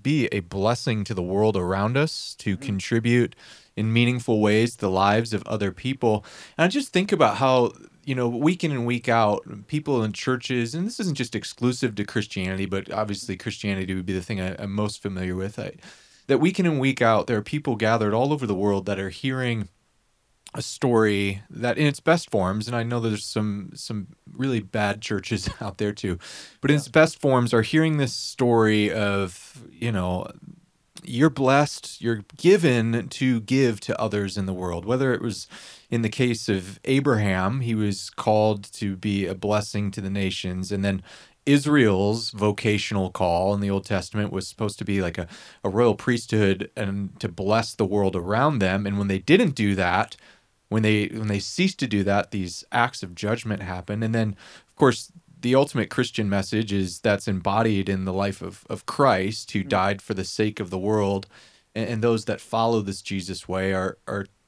be a blessing to the world around us, to contribute in meaningful ways to the lives of other people. And I just think about how, you know, week in and week out, people in churches, and this isn't just exclusive to Christianity, but obviously Christianity would be the thing I'm most familiar with, that week in and week out, there are people gathered all over the world that are hearing a story that in its best forms, and I know there's some really bad churches out there too, but in its best forms are hearing this story of, you know, you're blessed, you're given to give to others in the world. Whether it was in the case of Abraham, he was called to be a blessing to the nations, and then Israel's vocational call in the Old Testament was supposed to be like a royal priesthood and to bless the world around them. And when they didn't do that, when they ceased to do that, these acts of judgment happen. And then, of course, the ultimate Christian message is that's embodied in the life of Christ, who died for the sake of the world. And those that follow this Jesus way are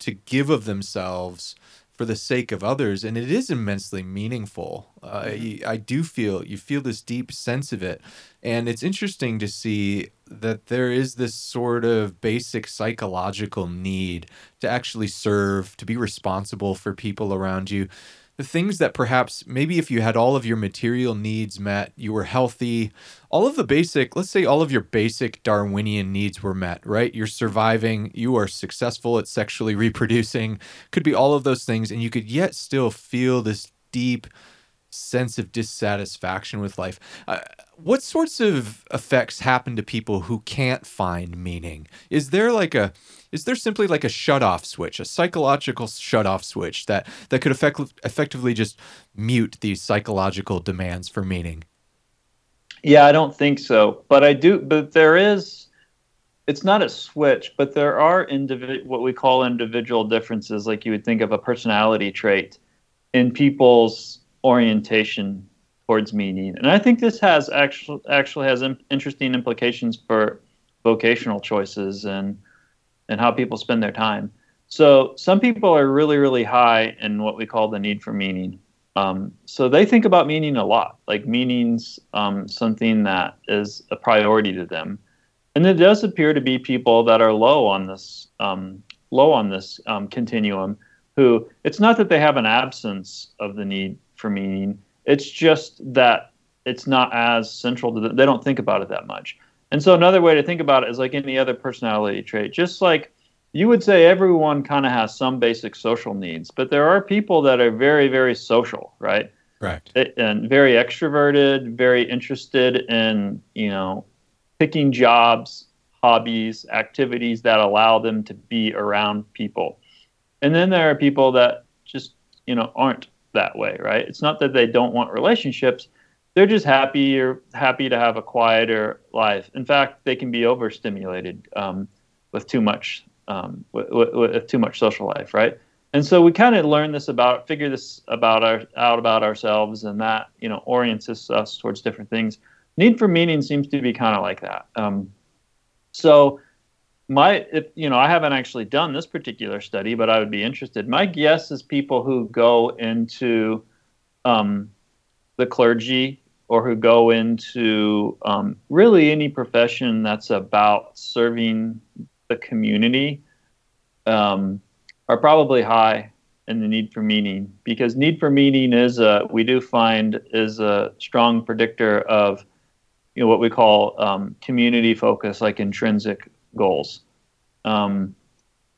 to give of themselves for the sake of others. And it is immensely meaningful. I do feel, you feel this deep sense of it. And it's interesting to see that there is this sort of basic psychological need to actually serve, to be responsible for people around you. The things that perhaps maybe if you had all of your material needs met, you were healthy, all of the basic, let's say all of your basic Darwinian needs were met, right? You're surviving, you are successful at sexually reproducing, could be all of those things. And you could yet still feel this deep sense of dissatisfaction with life. What sorts of effects happen to people who can't find meaning? Is there simply like a shut-off switch, a psychological shut-off switch that could effectively just mute these psychological demands for meaning? Yeah, I don't think so. But there is, it's not a switch, but there are what we call individual differences, like you would think of a personality trait in people's orientation towards meaning. And I think this has actually has interesting implications for vocational choices and how people spend their time. So some people are really, really high in what we call the need for meaning. So they think about meaning a lot, like meaning's something that is a priority to them. And there does appear to be people that are low on this continuum, who it's not that they have an absence of the need for meaning. It's just that it's not as central to them. They don't think about it that much. And so another way to think about it is like any other personality trait. Just like you would say everyone kind of has some basic social needs, but there are people that are very, very social, right? Right. And very extroverted, very interested in, you know, picking jobs, hobbies, activities that allow them to be around people. And then there are people that just, you know, aren't that way, right? It's not that they don't want relationships. They're just happy to have a quieter life. In fact, they can be overstimulated with too much social life, right? And so we kind of learn this figure this out about ourselves, and that, you know, orients us towards different things. Need for meaning seems to be kind of like that. I haven't actually done this particular study, but I would be interested. My guess is people who go into the clergy, or who go into really any profession that's about serving the community, are probably high in the need for meaning, because need for meaning is a strong predictor of, you know, what we call community focus, like intrinsic goals. And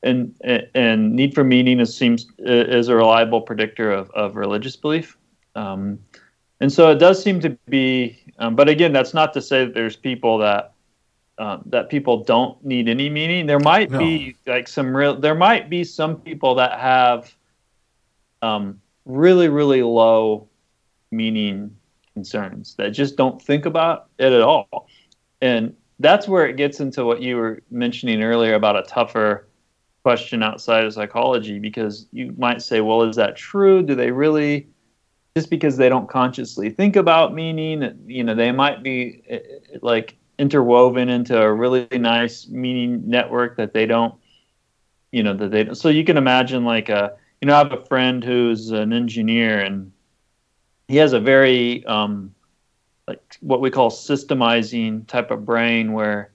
need for meaning is a reliable predictor of religious belief. And so it does seem to be, but again, that's not to say that there's people that people don't need any meaning. There might be like some people that have really, really low meaning concerns that just don't think about it at all. And that's where it gets into what you were mentioning earlier about a tougher question outside of psychology, because you might say, well, is that true? Do they really... just because they don't consciously think about meaning, you know, they might be like interwoven into a really nice meaning network that they don't, you know, that they don't. So you can imagine like I have a friend who's an engineer, and he has a very like what we call systemizing type of brain, where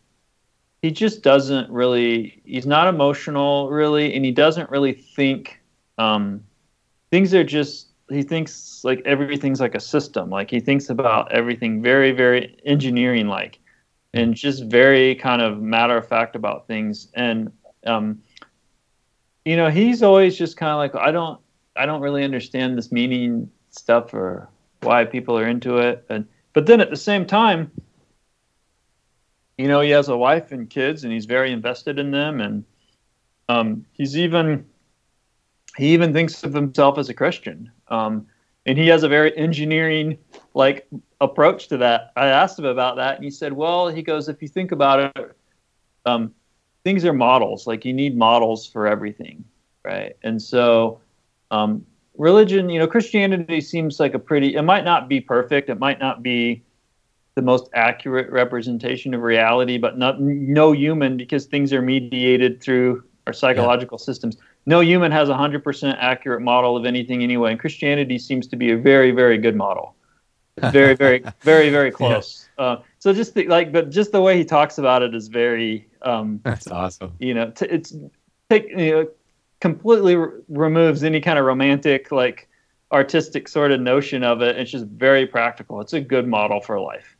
he just doesn't really, he's not emotional really, and he doesn't really think, things are just, he thinks like everything's like a system. Like he thinks about everything very, very engineering-like and just very kind of matter of fact about things. And, you know, he's always just kind of like, I don't really understand this meaning stuff or why people are into it. But then at the same time, you know, he has a wife and kids and he's very invested in them. And he even thinks of himself as a Christian. And he has a very engineering like approach to that. I asked him about that and he said, well, he goes, if you think about it, things are models, like you need models for everything. Right. And so religion, you know, Christianity seems like a pretty, it might not be perfect. It might not be the most accurate representation of reality, but no human, because things are mediated through our psychological systems. No human has 100% accurate model of anything anyway. And Christianity seems to be a very, very good model. It's very, very, very, very close. Yeah. So just but just the way he talks about it is very, that's awesome. You know, completely removes any kind of romantic, like artistic sort of notion of it. It's just very practical. It's a good model for life.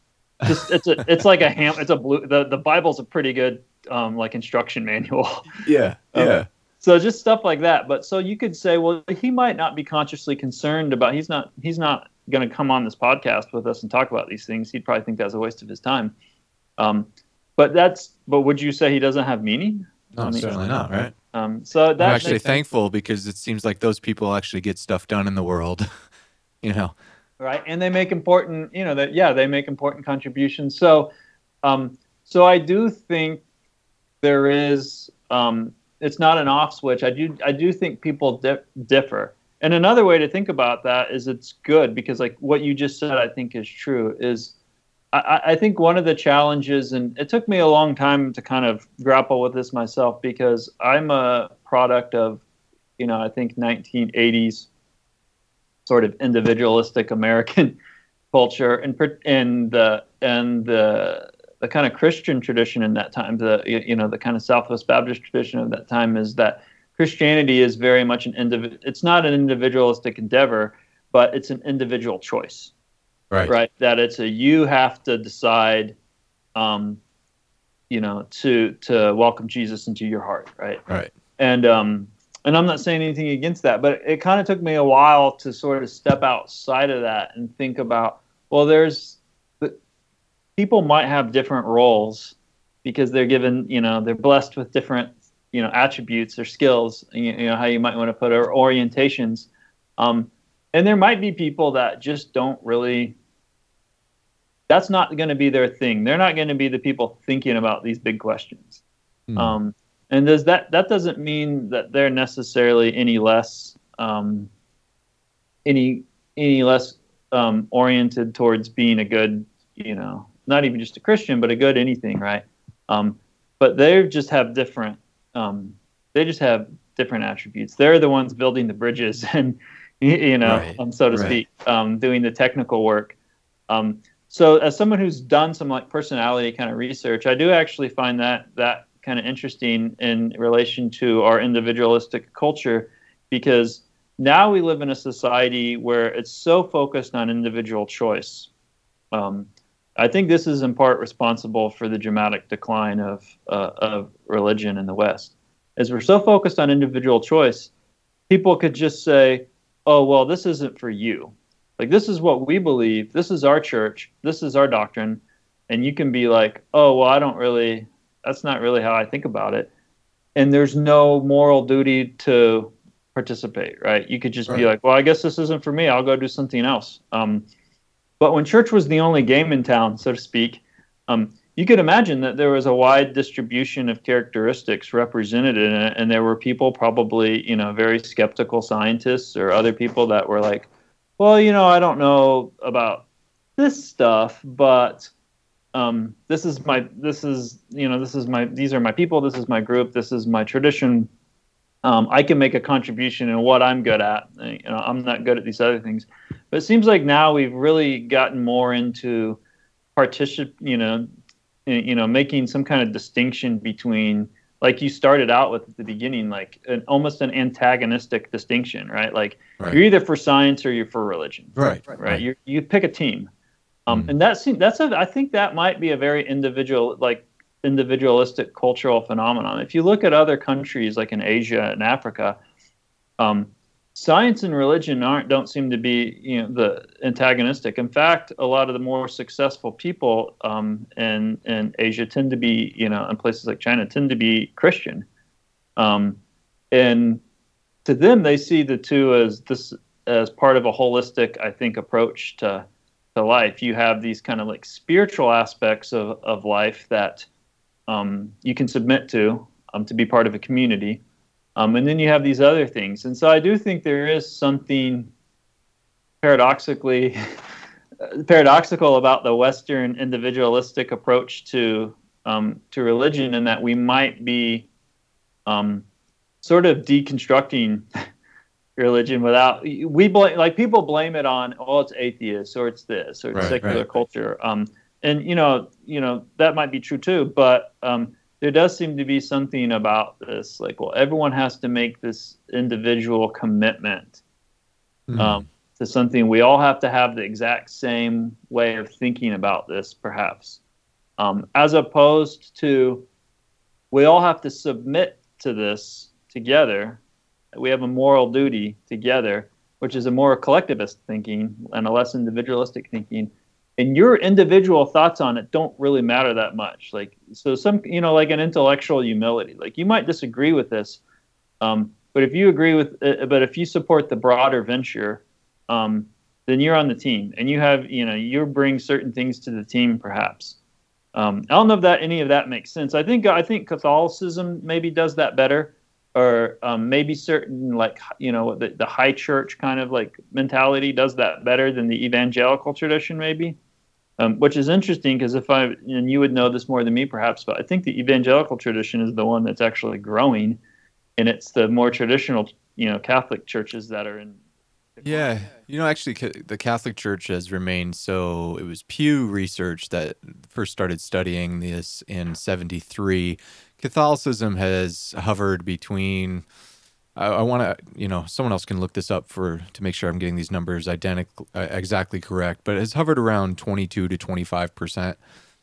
Just, the Bible's a pretty good like instruction manual. Yeah, yeah. So just stuff like that. But so you could say, well, he might not be consciously concerned about. He's not going to come on this podcast with us and talk about these things. He'd probably think that's a waste of his time. But would you say he doesn't have meaning? No, certainly not. Right. So I'm actually thankful because it seems like those people actually get stuff done in the world. You know. Right, and they make important, you know, they make important contributions. So, so I do think there is, it's not an off switch. I do think people differ. And another way to think about that is it's good because, like what you just said, I think is true. I think one of the challenges, and it took me a long time to kind of grapple with this myself because I'm a product of, you know, I think 1980s. Sort of individualistic American culture and the kind of Christian tradition in that time, the kind of Southwest Baptist tradition of that time is that Christianity is very much it's not an individualistic endeavor, but it's an individual choice, right? That it's you have to decide, you know, to welcome Jesus into your heart, right? And I'm not saying anything against that, but it kind of took me a while to sort of step outside of that and think about, well, people might have different roles because they're given, you know, they're blessed with different, you know, attributes or skills, you know, how you might want to put it, or orientations. And there might be people that just don't really, that's not going to be their thing. They're not going to be the people thinking about these big questions. Mm. And does that doesn't mean that they're necessarily any less oriented towards being a good, you know, not even just a Christian, but a good anything, right? But they just have different attributes. They're the ones building the bridges and, you know, so to speak, doing the technical work. So as someone who's done some like personality kind of research, I do actually find that kind of interesting in relation to our individualistic culture, because now we live in a society where it's so focused on individual choice. I think this is in part responsible for the dramatic decline of religion in the West. As we're so focused on individual choice, people could just say, oh, well, this isn't for you. Like, this is what we believe. This is our church. This is our doctrine. And you can be like, oh, well, that's not really how I think about it. And there's no moral duty to participate, right? You could just be like, well, I guess this isn't for me. I'll go do something else. But when church was the only game in town, so to speak, you could imagine that there was a wide distribution of characteristics represented in it. And there were people probably, you know, very skeptical scientists or other people that were like, well, you know, I don't know about this stuff, but these are my people, this is my group, this is my tradition. I can make a contribution in what I'm good at. You know, I'm not good at these other things. But it seems like now we've really gotten more into you know, making some kind of distinction between, like you started out with at the beginning, like almost an antagonistic distinction, right? Like you're either for science or you're for religion, right? You pick a team, and I think that might be a very individualistic cultural phenomenon. If you look at other countries like in Asia and Africa, science and religion don't seem to be the antagonistic. In fact, a lot of the more successful people in Asia tend to be, in places like China, tend to be Christian, and to them they see the two as part of a holistic, I think, approach to life. You have these kind of like spiritual aspects of life that you can submit to be part of a community. And then you have these other things. And so I do think there is something paradoxical about the Western individualistic approach to religion, in that we might be sort of deconstructing religion without, people blame it on, it's atheists or it's this or it's secular culture. And that might be true too, but there does seem to be something about this, like, well, everyone has to make this individual commitment to something. We all have to have the exact same way of thinking about this, perhaps, as opposed to we all have to submit to this together. We have a moral duty together, which is a more collectivist thinking and a less individualistic thinking. And your individual thoughts on it don't really matter that much. Like, so some, like an intellectual humility, like you might disagree with this. But if you agree with it, but if you support the broader venture, then you're on the team and you have, you bring certain things to the team, perhaps. I don't know if that, any of that makes sense. I think Catholicism maybe does that better, or maybe certain, like, the high church kind of like mentality does that better than the evangelical tradition, maybe. Which is interesting, because and you would know this more than me perhaps, but I think the evangelical tradition is the one that's actually growing, and it's the more traditional, Catholic churches that are in. Yeah. Actually the Catholic Church has remained. So it was Pew Research that first started studying this in 1973. Catholicism has hovered between, I want to, someone else can look this up to make sure I'm getting these numbers exactly correct, but it's hovered around 22 to 25%.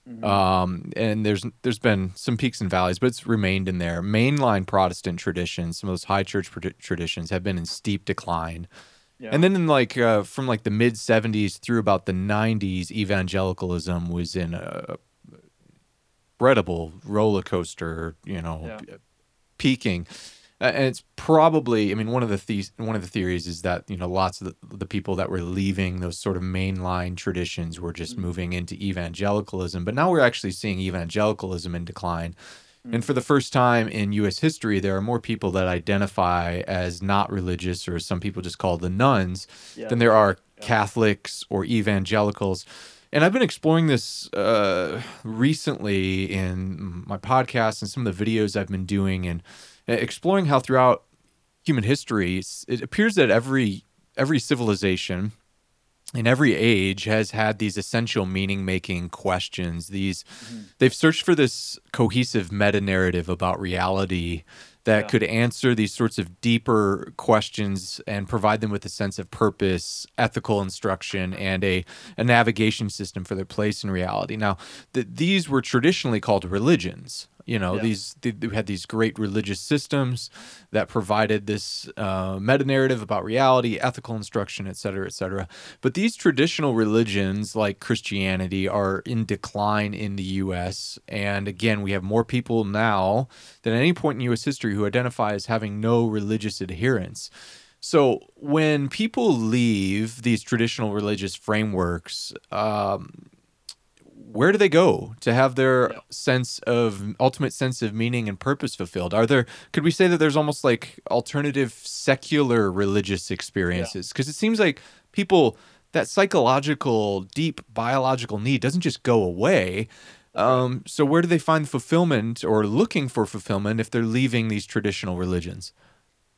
Mm-hmm. And there's been some peaks and valleys, but it's remained in there. Mainline Protestant traditions, some of those high church traditions have been in steep decline. Yeah. And then in from like the mid 70s through about the 90s, evangelicalism was in a incredible roller coaster, peaking. And it's probably, one of the theories is that, lots of the people that were leaving those sort of mainline traditions were just moving into evangelicalism. But now we're actually seeing evangelicalism in decline. And for the first time in U.S. history, there are more people that identify as not religious, or as some people just call the nuns, than there are Catholics or evangelicals. And I've been exploring this recently in my podcast and some of the videos I've been doing, and exploring how throughout human history, it appears that every civilization in every age has had these essential meaning-making questions. They've searched for this cohesive meta-narrative about reality that could answer these sorts of deeper questions and provide them with a sense of purpose, ethical instruction, and a navigation system for their place in reality. Now, these were traditionally called religions. They had these great religious systems that provided this meta-narrative about reality, ethical instruction, et cetera, et cetera. But these traditional religions, like Christianity, are in decline in the U.S. And again, we have more people now than at any point in U.S. history who identify as having no religious adherence. So when people leave these traditional religious frameworks, where do they go to have their ultimate sense of meaning and purpose fulfilled? Could we say that there's almost like alternative secular religious experiences? Because it seems like people, that psychological, deep biological need doesn't just go away. So where do they find fulfillment, or looking for fulfillment, if they're leaving these traditional religions?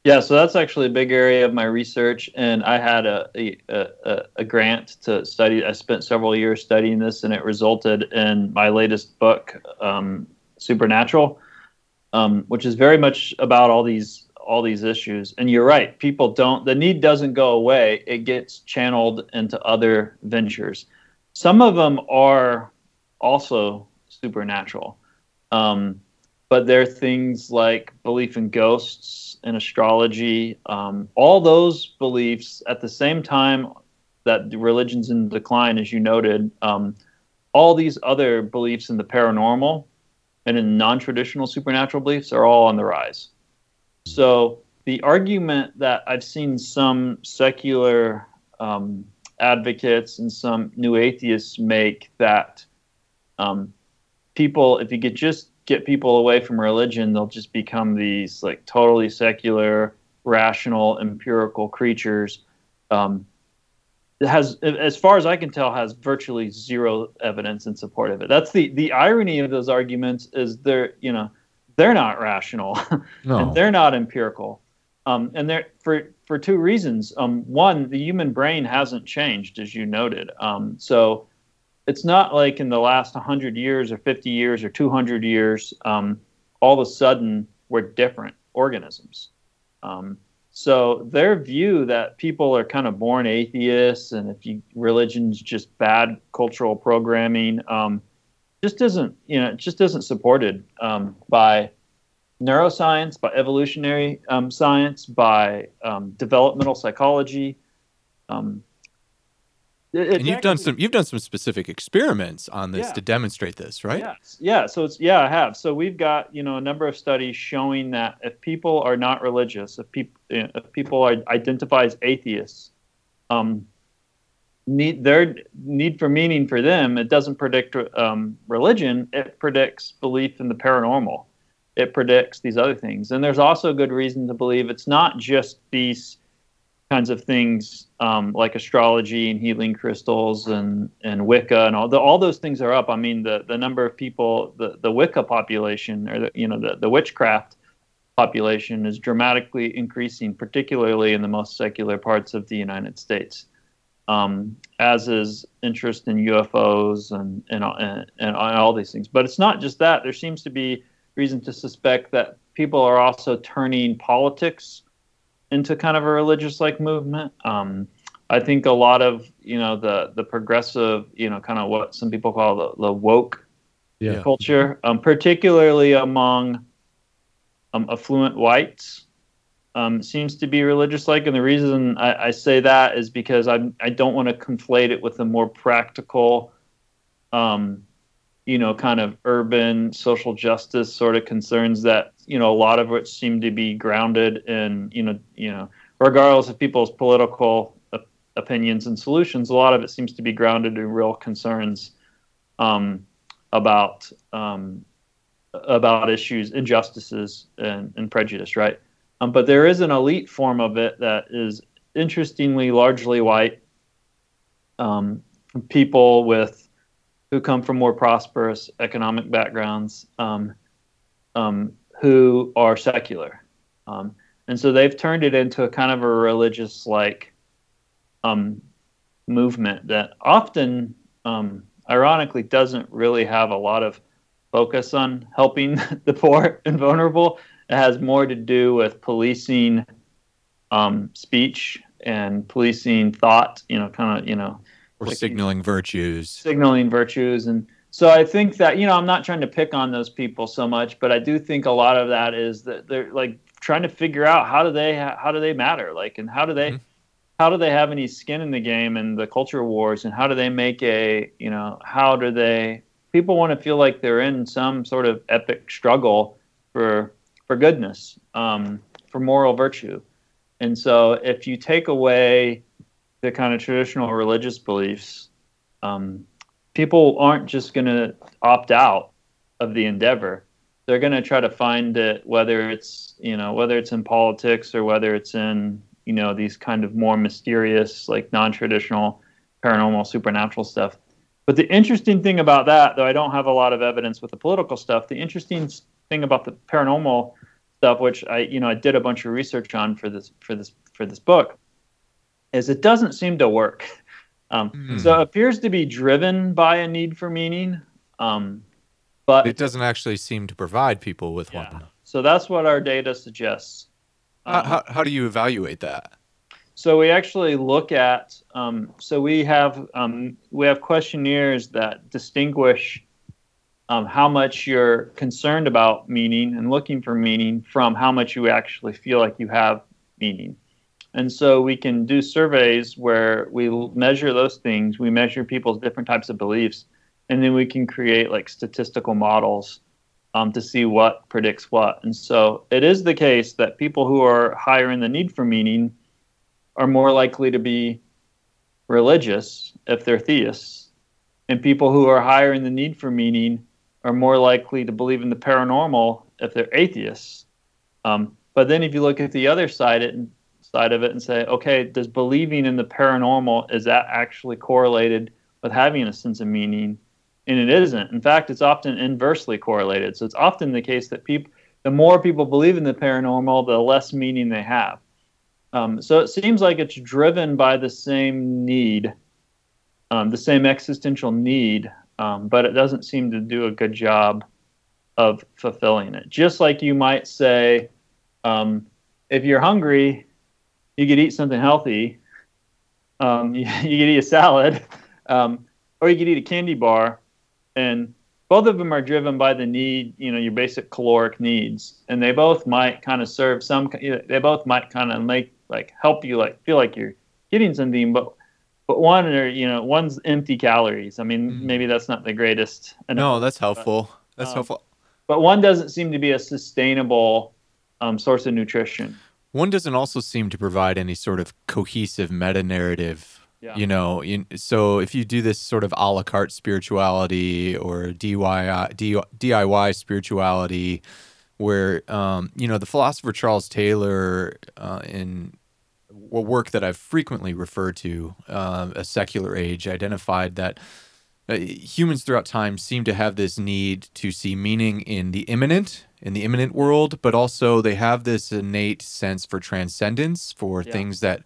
Yeah, so that's actually a big area of my research, and I had a grant to study. I spent several years studying this, and it resulted in my latest book, Supernatural, which is very much about all these issues. And you're right, the need doesn't go away. It gets channeled into other ventures. Some of them are also supernatural, but there are things like belief in ghosts and astrology. All those beliefs, at the same time that religion's in decline, as you noted, all these other beliefs in the paranormal and in non-traditional supernatural beliefs are all on the rise. So the argument that I've seen some secular advocates and some new atheists make, that people, if you could just get people away from religion, they'll just become these like totally secular, rational, empirical creatures. It has, as far as I can tell, has virtually zero evidence in support of it. That's the irony of those arguments, is they're not rational. No. And they're not empirical. And they're for two reasons. One, the human brain hasn't changed, as you noted. So it's not like in the last 100 years or 50 years or 200 years, all of a sudden we're different organisms. So their view that people are kind of born atheists, and religion's just bad cultural programming, just isn't supported by neuroscience, by evolutionary science, by developmental psychology. And you've done some specific experiments on this to demonstrate this, right? Yeah. So I have. So we've got a number of studies showing that if people are not religious, if people are identified as atheists, their need for meaning, for them, it doesn't predict religion. It predicts belief in the paranormal. It predicts these other things. And there's also good reason to believe it's not just these kinds of things like astrology and healing crystals and Wicca, and all those things are up. I mean, the number of people, the Wicca population, or the witchcraft population, is dramatically increasing, particularly in the most secular parts of the United States. As is interest in UFOs and all these things. But it's not just that. There seems to be reason to suspect that people are also turning politics into kind of a religious-like movement. I think a lot of the progressive, kind of what some people call the woke culture, particularly among affluent whites, seems to be religious-like. And the reason I say that is because I don't want to conflate it with the more practical, kind of urban social justice sort of concerns that, a lot of which seem to be grounded in, regardless of people's political opinions and solutions, a lot of it seems to be grounded in real concerns about issues, injustices, and prejudice, right? But there is an elite form of it that is, interestingly, largely white, people who come from more prosperous economic backgrounds, who are secular. And so they've turned it into a kind of a religious-like movement that often, ironically, doesn't really have a lot of focus on helping the poor and vulnerable. It has more to do with policing speech and policing thought, or like, signaling virtues. And so I think that, I'm not trying to pick on those people so much, but I do think a lot of that is that they're like trying to figure out how do they matter? Like, and how do they have any skin in the game and the culture wars? And how do they make people want to feel like they're in some sort of epic struggle for goodness, for moral virtue. And so if you take away the kind of traditional religious beliefs, people aren't just going to opt out of the endeavor. They're going to try to find it, whether it's in politics or whether it's in, these kind of more mysterious, like non-traditional paranormal supernatural stuff. But the interesting thing about that, though I don't have a lot of evidence with the political stuff, the interesting thing about the paranormal stuff, which I did a bunch of research on for this book, is it doesn't seem to work. So it appears to be driven by a need for meaning, but it doesn't actually seem to provide people with one. So that's what our data suggests. How do you evaluate that? So we actually look at we have questionnaires that distinguish how much you're concerned about meaning and looking for meaning from how much you actually feel like you have meaning. And so we can do surveys where we measure those things. We measure people's different types of beliefs, and then we can create like statistical models to see what predicts what. And so it is the case that people who are higher in the need for meaning are more likely to be religious if they're theists, and people who are higher in the need for meaning are more likely to believe in the paranormal if they're atheists. But then if you look at the other side of it and say, okay, does believing in the paranormal, is that actually correlated with having a sense of meaning? And it isn't. In fact, it's often inversely correlated. So it's often the case that the more people believe in the paranormal, the less meaning they have. So it seems like it's driven by the same need, the same existential need, but it doesn't seem to do a good job of fulfilling it. Just like you might say, if you're hungry, you could eat something healthy. You could eat a salad, or you could eat a candy bar, and both of them are driven by the need, your basic caloric needs, and they both might kind of serve some. They both might kind of make help you feel like you're getting something, but one's empty calories. I mean, maybe that's not the greatest. No, that's helpful. That's helpful. But one doesn't seem to be a sustainable source of nutrition. One doesn't also seem to provide any sort of cohesive meta-narrative, so if you do this sort of a la carte spirituality or DIY spirituality where, the philosopher Charles Taylor in a work that I've frequently referred to, A Secular Age, identified that humans throughout time seem to have this need to see meaning in the imminent world, but also they have this innate sense for transcendence, for things that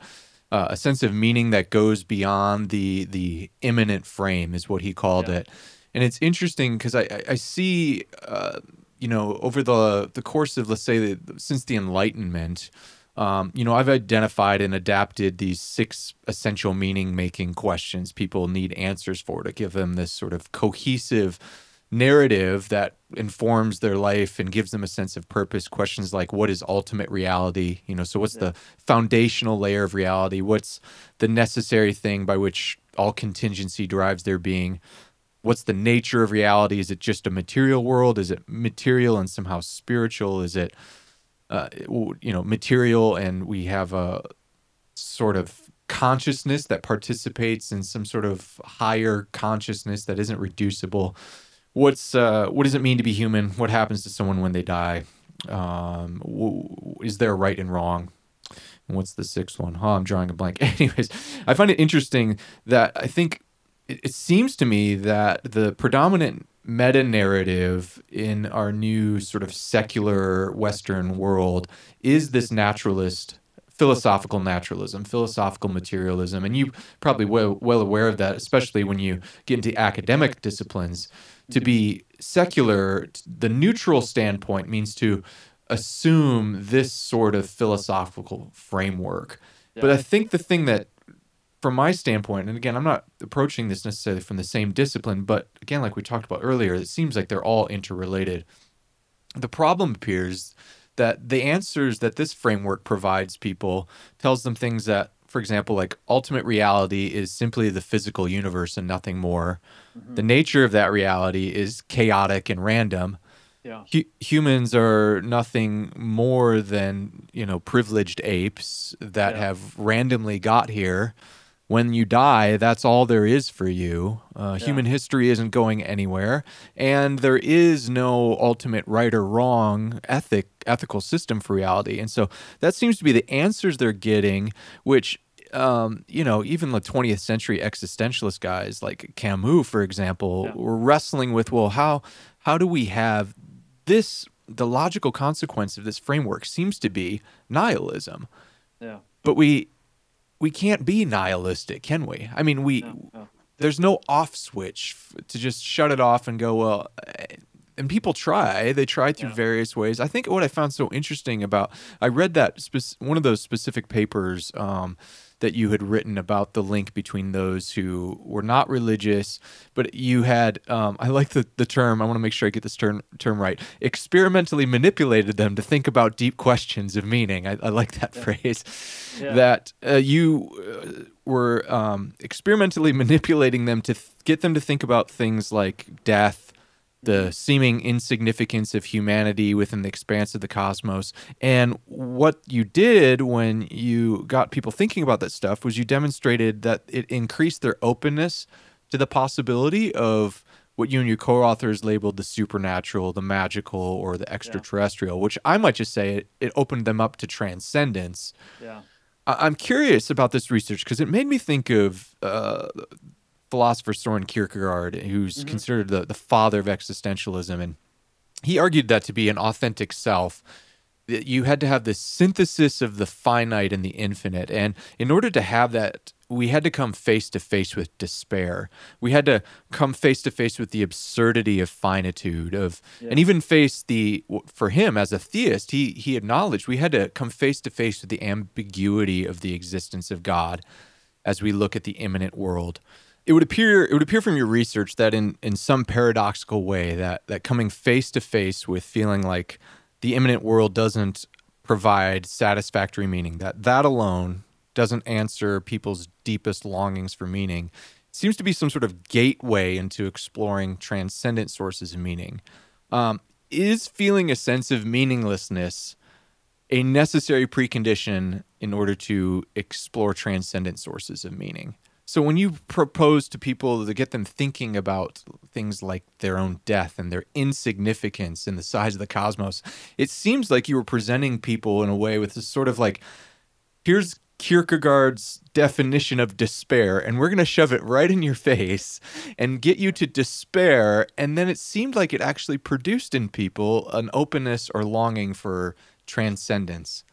a sense of meaning that goes beyond the imminent frame is what he called it. And it's interesting because I see, over the course of, let's say, since the Enlightenment, I've identified and adapted these 6 essential meaning-making questions people need answers for to give them this sort of cohesive narrative that informs their life and gives them a sense of purpose. Questions like, what is ultimate reality? So what's the foundational layer of reality? What's the necessary thing by which all contingency derives their being? What's the nature of reality? Is it just a material world? Is it material and somehow spiritual? Is it, material and we have a sort of consciousness that participates in some sort of higher consciousness that isn't reducible? What does it mean to be human? What happens to someone when they die? Is there right and wrong? And what's the 6th one? I'm drawing a blank. Anyways, I find it interesting that I think it seems to me that the predominant meta-narrative in our new sort of secular Western world is this naturalist philosophical naturalism, philosophical materialism, and you probably well aware of that, especially when you get into academic disciplines. To be secular, the neutral standpoint means to assume this sort of philosophical framework. But I think the thing that, from my standpoint, and again, I'm not approaching this necessarily from the same discipline, but again, like we talked about earlier, it seems like they're all interrelated. The problem appears that the answers that this framework provides people tells them things that, for example, like ultimate reality is simply the physical universe and nothing more. Mm-hmm. The nature of that reality is chaotic and random. Yeah. Humans are nothing more than, privileged apes that have randomly got here. When you die, that's all there is for you. Human history isn't going anywhere. And there is no ultimate right or wrong ethical system for reality. And so that seems to be the answers they're getting, which, even the 20th century existentialist guys like Camus, for example, were wrestling with, well, how do we have this the logical consequence of this framework seems to be nihilism. Yeah. But we can't be nihilistic, can we? I mean, there's no off switch to just shut it off and go, well, and people try. They try through various ways. I think what I found so interesting about, I read that one of those specific papers that you had written about the link between those who were not religious, but you had, I like the term, I want to make sure I get this term right, experimentally manipulated them to think about deep questions of meaning. I like that phrase, that you were experimentally manipulating them to get them to think about things like death, the seeming insignificance of humanity within the expanse of the cosmos. And what you did when you got people thinking about that stuff was you demonstrated that it increased their openness to the possibility of what you and your co-authors labeled the supernatural, the magical, or the extraterrestrial, which I might just say it opened them up to transcendence. Yeah, I'm curious about this research because it made me think of philosopher Soren Kierkegaard, who's considered the father of existentialism. And he argued that to be an authentic self, that you had to have this synthesis of the finite and the infinite. And in order to have that, we had to come face to face with despair. We had to come face to face with the absurdity of finitude, and even face for him as a theist, he acknowledged we had to come face to face with the ambiguity of the existence of God as we look at the immanent world. It would appear from your research that in some paradoxical way that coming face to face with feeling like the immanent world doesn't provide satisfactory meaning, that alone doesn't answer people's deepest longings for meaning, seems to be some sort of gateway into exploring transcendent sources of meaning. Is feeling a sense of meaninglessness a necessary precondition in order to explore transcendent sources of meaning? So when you propose to people to get them thinking about things like their own death and their insignificance and the size of the cosmos, it seems like you were presenting people in a way with this sort of like, here's Kierkegaard's definition of despair, and we're going to shove it right in your face and get you to despair. And then it seemed like it actually produced in people an openness or longing for transcendence.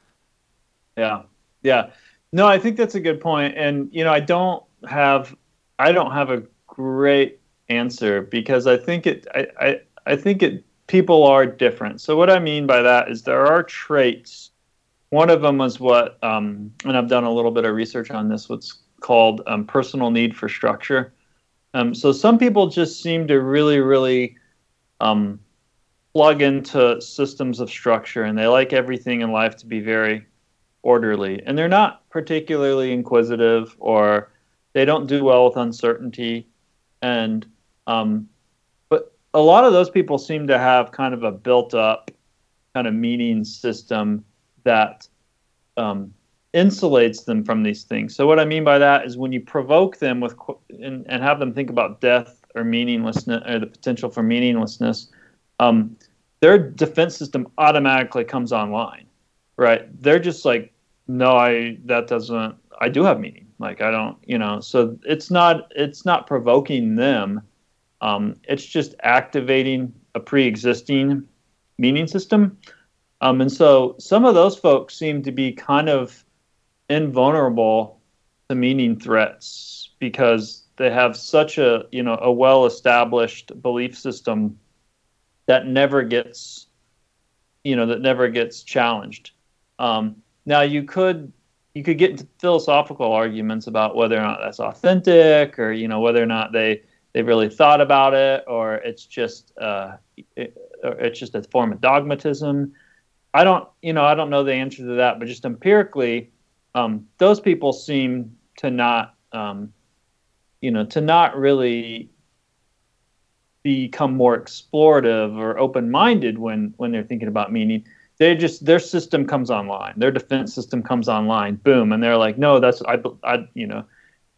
Yeah. No, I think that's a good point. And, I don't have a great answer because I think people are different. So what I mean by that is there are traits. One of them is what, and I've done a little bit of research on this, what's called personal need for structure. So some people just seem to really, really plug into systems of structure, and they like everything in life to be very orderly, and they're not particularly inquisitive, or they don't do well with uncertainty, and but a lot of those people seem to have kind of a built-up kind of meaning system that insulates them from these things. So what I mean by that is when you provoke them with and have them think about death or meaninglessness or the potential for meaninglessness, their defense system automatically comes online, right? They're just like, no, I do have meaning. Like, I don't, so it's not provoking them. It's just activating a pre-existing meaning system. And so some of those folks seem to be kind of invulnerable to meaning threats because they have such a well-established belief system that never gets challenged. Now you could get into philosophical arguments about whether or not that's authentic, or whether or not they really thought about it, or it's just a form of dogmatism. I don't know the answer to that, but just empirically, those people seem to not really become more explorative or open-minded when they're thinking about meaning. Their system comes online. Their defense system comes online. Boom, and they're like, no, that's I.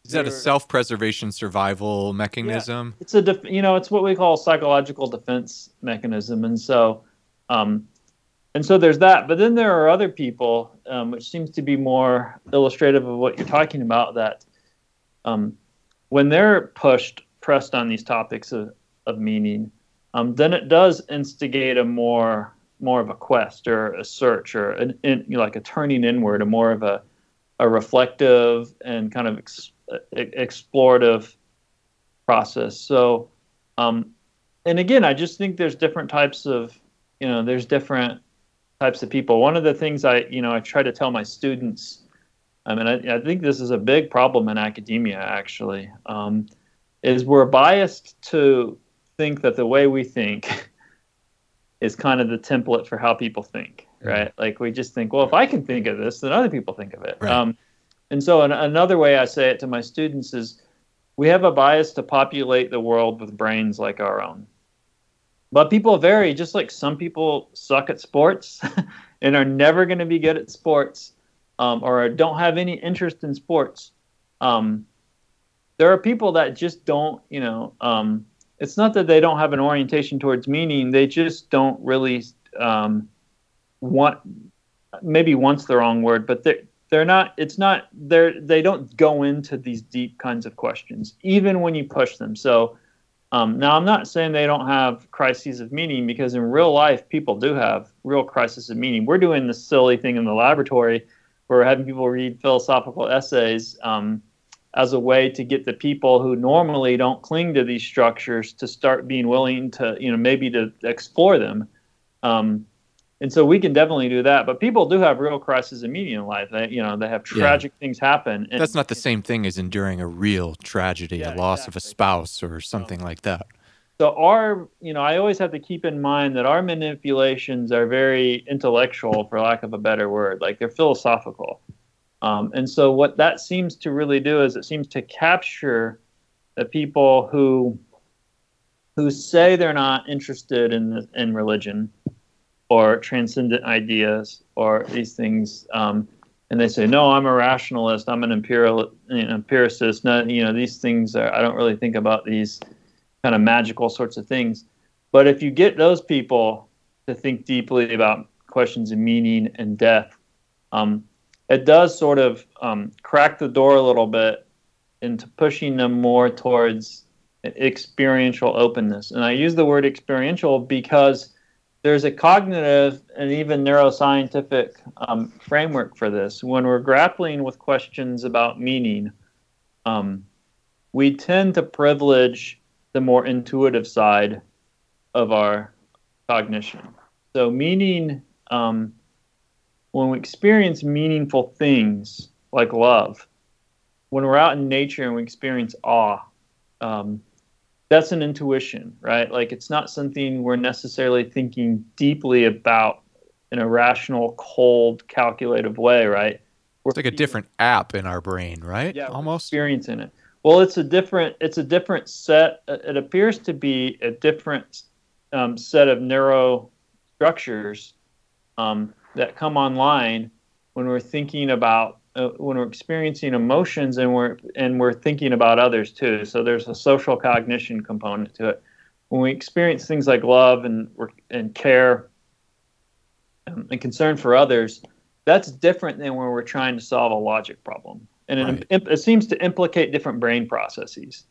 Is that a self-preservation survival mechanism? Yeah, it's what we call psychological defense mechanism, and so there's that. But then there are other people, which seems to be more illustrative of what you're talking about. That when they're pressed on these topics of meaning, then it does instigate a more more of a quest or a search or like a turning inward, and more of a reflective and kind of explorative process. So, and again, I just think there's different types of, there's different types of people. One of the things I try to tell my students, I think this is a big problem in academia, actually, is we're biased to think that the way we think is kind of the template for how people think, right? Like we just think, well, if I can think of this, then other people think of it. Right. And so another way I say it to my students is we have a bias to populate the world with brains like our own. But people vary, just like some people suck at sports and are never going to be good at sports, or don't have any interest in sports. There are people that just don't, it's not that they don't have an orientation towards meaning. They just don't really want, maybe want's the wrong word, but they don't go into these deep kinds of questions, even when you push them. So, now, I'm not saying they don't have crises of meaning, because in real life, people do have real crises of meaning. We're doing this silly thing in the laboratory where we're having people read philosophical essays as a way to get the people who normally don't cling to these structures to start being willing to, maybe to explore them. And so we can definitely do that. But people do have real crises of meaning in life. They have tragic things happen. And that's not the same thing as enduring a real tragedy, a loss of a spouse or something like that. So I always have to keep in mind that our manipulations are very intellectual, for lack of a better word. Like they're philosophical. And so what that seems to really do is it seems to capture the people who say they're not interested in religion or transcendent ideas, or these things, and they say, "No, I'm a rationalist. I'm an empiricist. Not, these things are. I don't really think about these kind of magical sorts of things." But if you get those people to think deeply about questions of meaning and death, it does sort of crack the door a little bit into pushing them more towards experiential openness. And I use the word experiential because there's a cognitive and even neuroscientific framework for this. When we're grappling with questions about meaning, we tend to privilege the more intuitive side of our cognition. So meaning, when we experience meaningful things like love, when we're out in nature and we experience awe, that's an intuition, right? Like it's not something we're necessarily thinking deeply about in a rational, cold, calculative way, right? It's like a different app in our brain, right? Yeah, almost experiencing it. Well, it's a different set. It appears to be a different set of neuro structures that come online when we're thinking about. When we're experiencing emotions and we're thinking about others too. So there's a social cognition component to it. When we experience things like love and care and concern for others, that's different than when we're trying to solve a logic problem. And it seems to implicate different brain processes.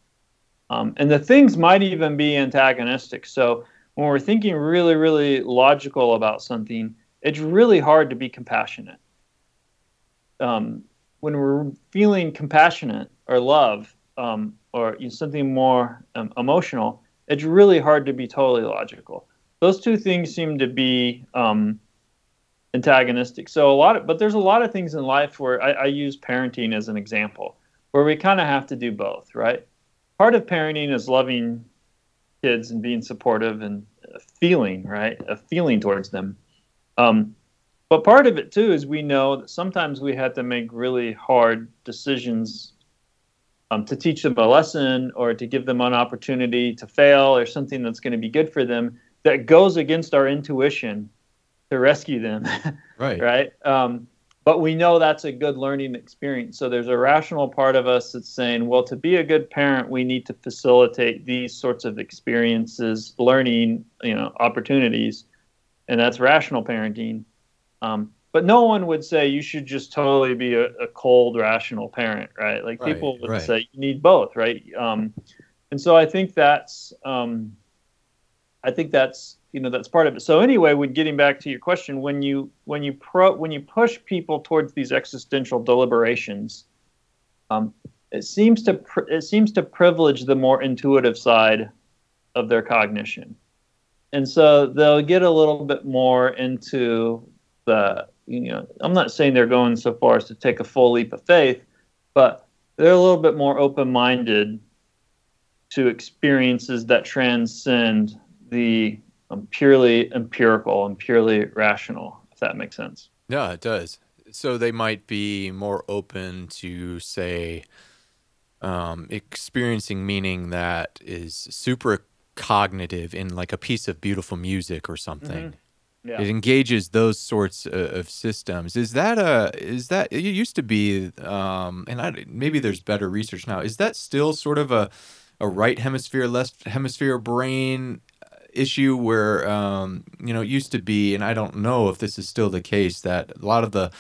And the things might even be antagonistic. So when we're thinking really, really logical about something, it's really hard to be compassionate. When we're feeling compassionate or love or something more emotional, it's really hard to be totally logical. Those two things seem to be antagonistic. So but there's a lot of things in life where I use parenting as an example, where we kind of have to do both, right? Part of parenting is loving kids and being supportive and feeling, right? A feeling towards them. But part of it, too, is we know that sometimes we have to make really hard decisions to teach them a lesson or to give them an opportunity to fail or something that's going to be good for them that goes against our intuition to rescue them, right? But we know that's a good learning experience. So there's a rational part of us that's saying, well, to be a good parent, we need to facilitate these sorts of experiences, learning, opportunities, and that's rational parenting. But no one would say you should just totally be a cold, rational parent, right? Like people would say you need both, right? And so I think that's you know, that's part of it. So anyway, with getting back to your question, when you push people towards these existential deliberations, it seems to privilege the more intuitive side of their cognition, and so they'll get a little bit more into the, you know, I'm not saying they're going so far as to take a full leap of faith, but they're a little bit more open-minded to experiences that transcend the purely empirical and purely rational, if that makes sense. Yeah, it does. So they might be more open to, say, experiencing meaning that is super cognitive in like a piece of beautiful music or something. Mm-hmm. Yeah. It engages those sorts of systems. Is that it used to be, and maybe there's better research now, is that still sort of a right hemisphere, left hemisphere brain issue where, you know, it used to be, and I don't know if this is still the case, that a lot of the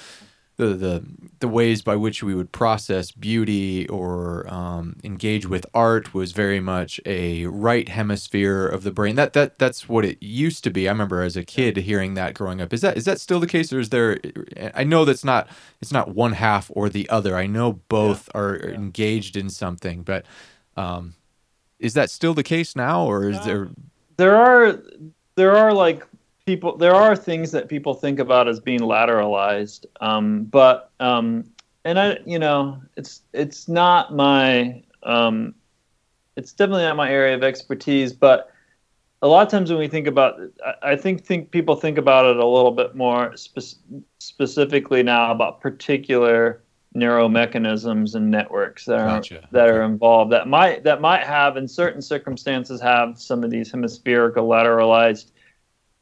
ways by which we would process beauty or engage with art was very much a right hemisphere of the brain. That's what it used to be. I remember as a kid hearing that growing up. Is that still the case, or is there? I know that's not. It's not one half or the other. I know both are engaged in something, but is that still the case now, or is there? There are like people. There are things that people think about as being lateralized, and I, you know, it's not my, it's definitely not my area of expertise. But a lot of times when we think about, I think people think about it a little bit more specifically now about particular neuromechanisms and networks that are are involved that might have, in certain circumstances, have some of these hemispherical lateralized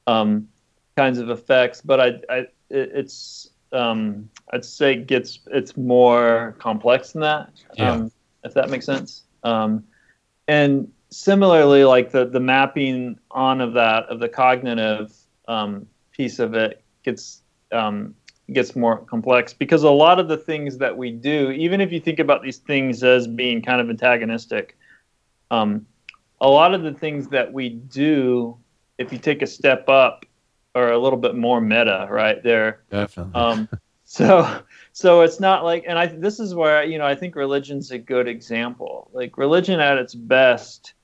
kinds of effects, but it's I'd say it's more complex than that, if that makes sense. And similarly, like the mapping on of that, of the cognitive piece of it, gets more complex, because a lot of the things that we do, even if you think about these things as being kind of antagonistic, a lot of the things that we do, if you take a step up, are a little bit more meta, right? There. Definitely. So it's not like, and this is where, you know, I think religion's a good example. Like religion at its best,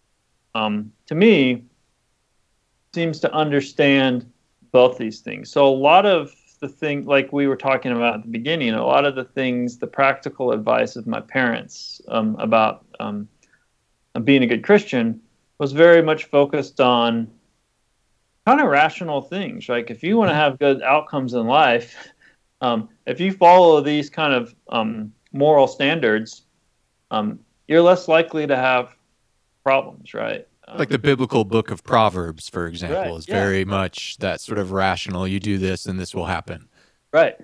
to me, seems to understand both these things. So a lot of the thing, like we were talking about at the beginning, a lot of the things, the practical advice of my parents about being a good Christian was very much focused on kind of rational things. Like if you want to have good outcomes in life, if you follow these kind of moral standards, you're less likely to have problems, right? Like the biblical book of Proverbs, for example, is very much that sort of rational, you do this and this will happen. Right.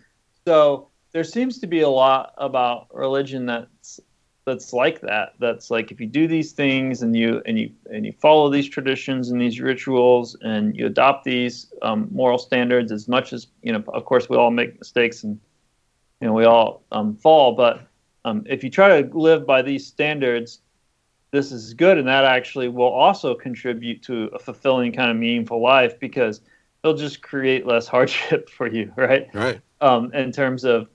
So there seems to be a lot about religion that's like that. That's like, if you do these things and you follow these traditions and these rituals and you adopt these moral standards, as much as, you know, of course we all make mistakes and, you know, we all fall, but if you try to live by these standards, this is good, and that actually will also contribute to a fulfilling kind of meaningful life, because it'll just create less hardship for you, right? Right. In terms of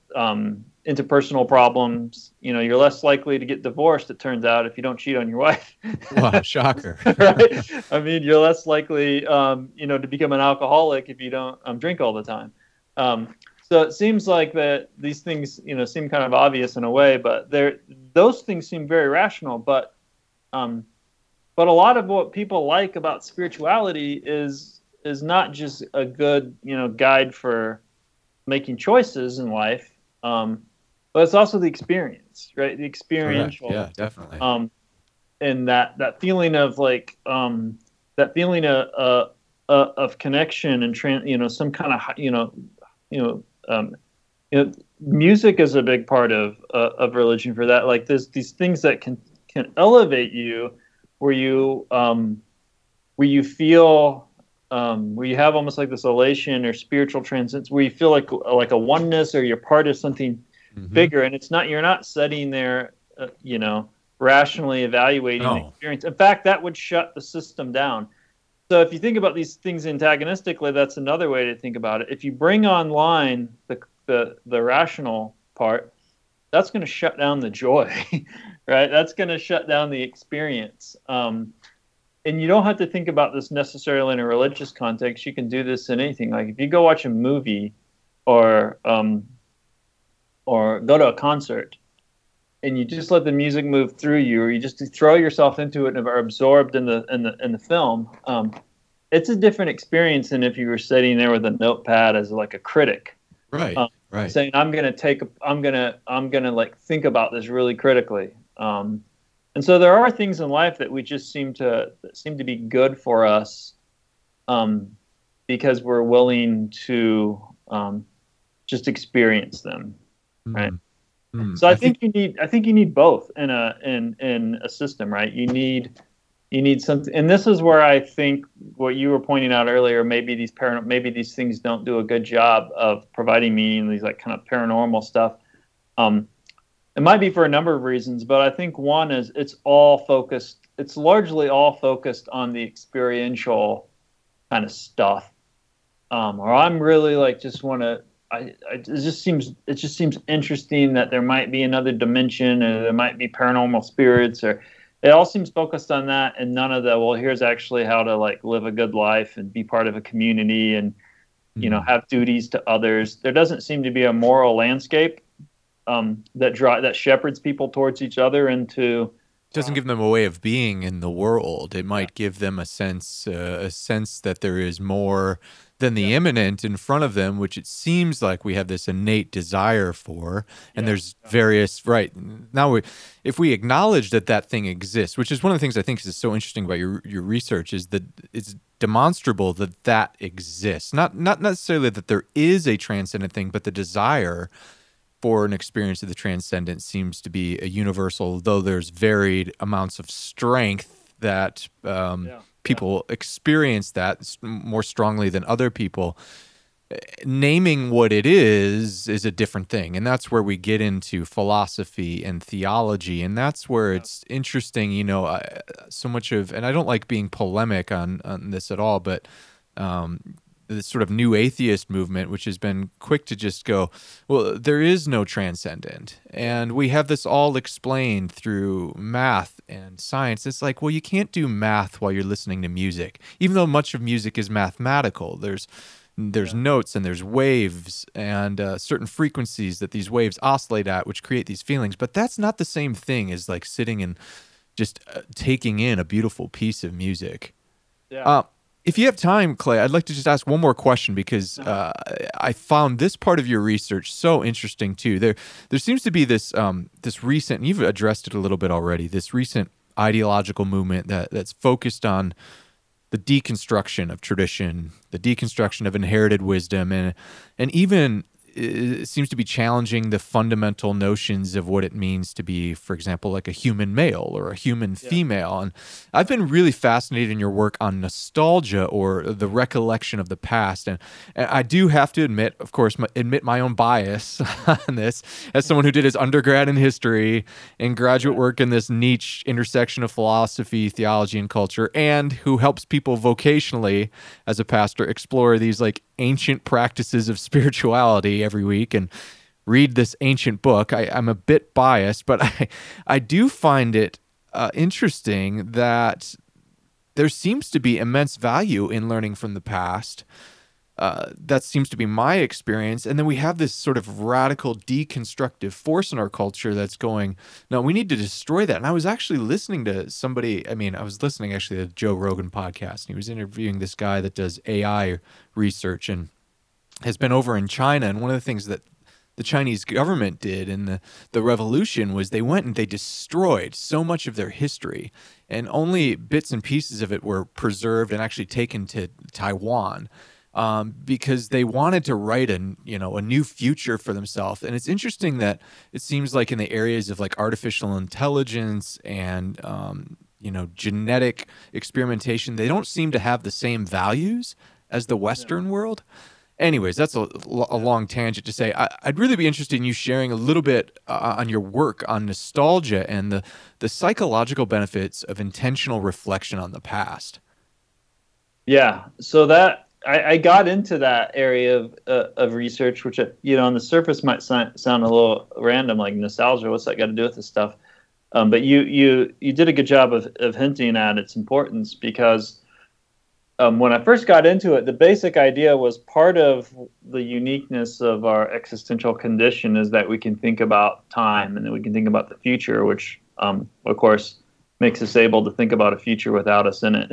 interpersonal problems, you know, you're less likely to get divorced, it turns out, if you don't cheat on your wife. Wow, shocker. Right? I mean, you're less likely, you know, to become an alcoholic if you don't drink all the time. So it seems like that these things, you know, seem kind of obvious in a way, but those things seem very rational, but a lot of what people like about spirituality is not just a good, you know, guide for making choices in life, but it's also the experience, right? The experiential, correct. Yeah, definitely. And that feeling of like that feeling of connection and you know, some kind of you know, music is a big part of religion for that. Like there's these things that can elevate you, where you feel, where you have almost like this elation or spiritual transcendence, where you feel like a oneness, or you're part of something bigger, and you're not sitting there, you know, rationally evaluating the experience. In fact, that would shut the system down. So if you think about these things antagonistically, that's another way to think about it. If you bring online the rational part, that's going to shut down the joy, right? That's going to shut down the experience. And you don't have to think about this necessarily in a religious context. You can do this in anything. Like if you go watch a movie or go to a concert and you just let the music move through you, or you just throw yourself into it and are absorbed in the film, it's a different experience than if you were sitting there with a notepad as like a critic. Right. Right. Saying I'm gonna like think about this really critically. And so there are things in life that we just seem to be good for us, because we're willing to just experience them, right? Mm-hmm. So I think you need both in a system, right? You need something, and this is where I think what you were pointing out earlier. Maybe these things don't do a good job of providing meaning. These like kind of paranormal stuff. It might be for a number of reasons, but I think one is it's largely all focused on the experiential kind of stuff. Or I'm really like, it just seems interesting that there might be another dimension and there might be paranormal spirits, or it all seems focused on that. And none of the, well, here's actually how to like live a good life and be part of a community and, you know, have duties to others. There doesn't seem to be a moral landscape that shepherds people towards each other into. It doesn't give them a way of being in the world. It might give them a sense that there is more than the imminent in front of them, which it seems like we have this innate desire for. And there's various, right? Now, if we acknowledge that thing exists, which is one of the things I think is so interesting about your research, is that it's demonstrable that exists. Not necessarily that there is a transcendent thing, but the desire for an experience of the transcendent seems to be a universal, though there's varied amounts of strength that people experience that more strongly than other people. Naming what it is a different thing, and that's where we get into philosophy and theology, and that's where it's interesting, you know, so much of, and I don't like being polemic on this at all, but this sort of new atheist movement, which has been quick to just go, well, there is no transcendent. And we have this all explained through math and science. It's like, well, you can't do math while you're listening to music, even though much of music is mathematical. There's notes and there's waves and certain frequencies that these waves oscillate at, which create these feelings. But that's not the same thing as like sitting and just taking in a beautiful piece of music. Yeah. If you have time, Clay, I'd like to just ask one more question because I found this part of your research so interesting too. There seems to be this this recent, and you've addressed it a little bit already, this recent ideological movement that's focused on the deconstruction of tradition, the deconstruction of inherited wisdom, and even it seems to be challenging the fundamental notions of what it means to be, for example, like a human male or a human female. And I've been really fascinated in your work on nostalgia, or the recollection of the past. And I do have to admit, of course, admit my own bias on this as someone who did his undergrad in history and graduate work in this niche intersection of philosophy, theology, and culture, and who helps people vocationally as a pastor explore these like ancient practices of spirituality every week and read this ancient book. I'm a bit biased, but I do find it interesting that there seems to be immense value in learning from the past. That seems to be my experience. And then we have this sort of radical deconstructive force in our culture that's going, no, we need to destroy that. And I was actually listening to a Joe Rogan podcast, and he was interviewing this guy that does AI research and has been over in China. And one of the things that the Chinese government did in the revolution was they went and they destroyed so much of their history, and only bits and pieces of it were preserved and actually taken to Taiwan. Because they wanted to write a new future for themselves. And it's interesting that it seems like in the areas of like artificial intelligence and genetic experimentation, they don't seem to have the same values as the Western world. Anyways, that's a long tangent to say. I'd really be interested in you sharing a little bit on your work on nostalgia and the psychological benefits of intentional reflection on the past. Yeah. So that I got into that area of research, which, you know, on the surface might sound a little random, like nostalgia. What's that got to do with this stuff? But you did a good job of hinting at its importance, because when I first got into it, the basic idea was part of the uniqueness of our existential condition is that we can think about time and that we can think about the future, which, of course, makes us able to think about a future without us in it.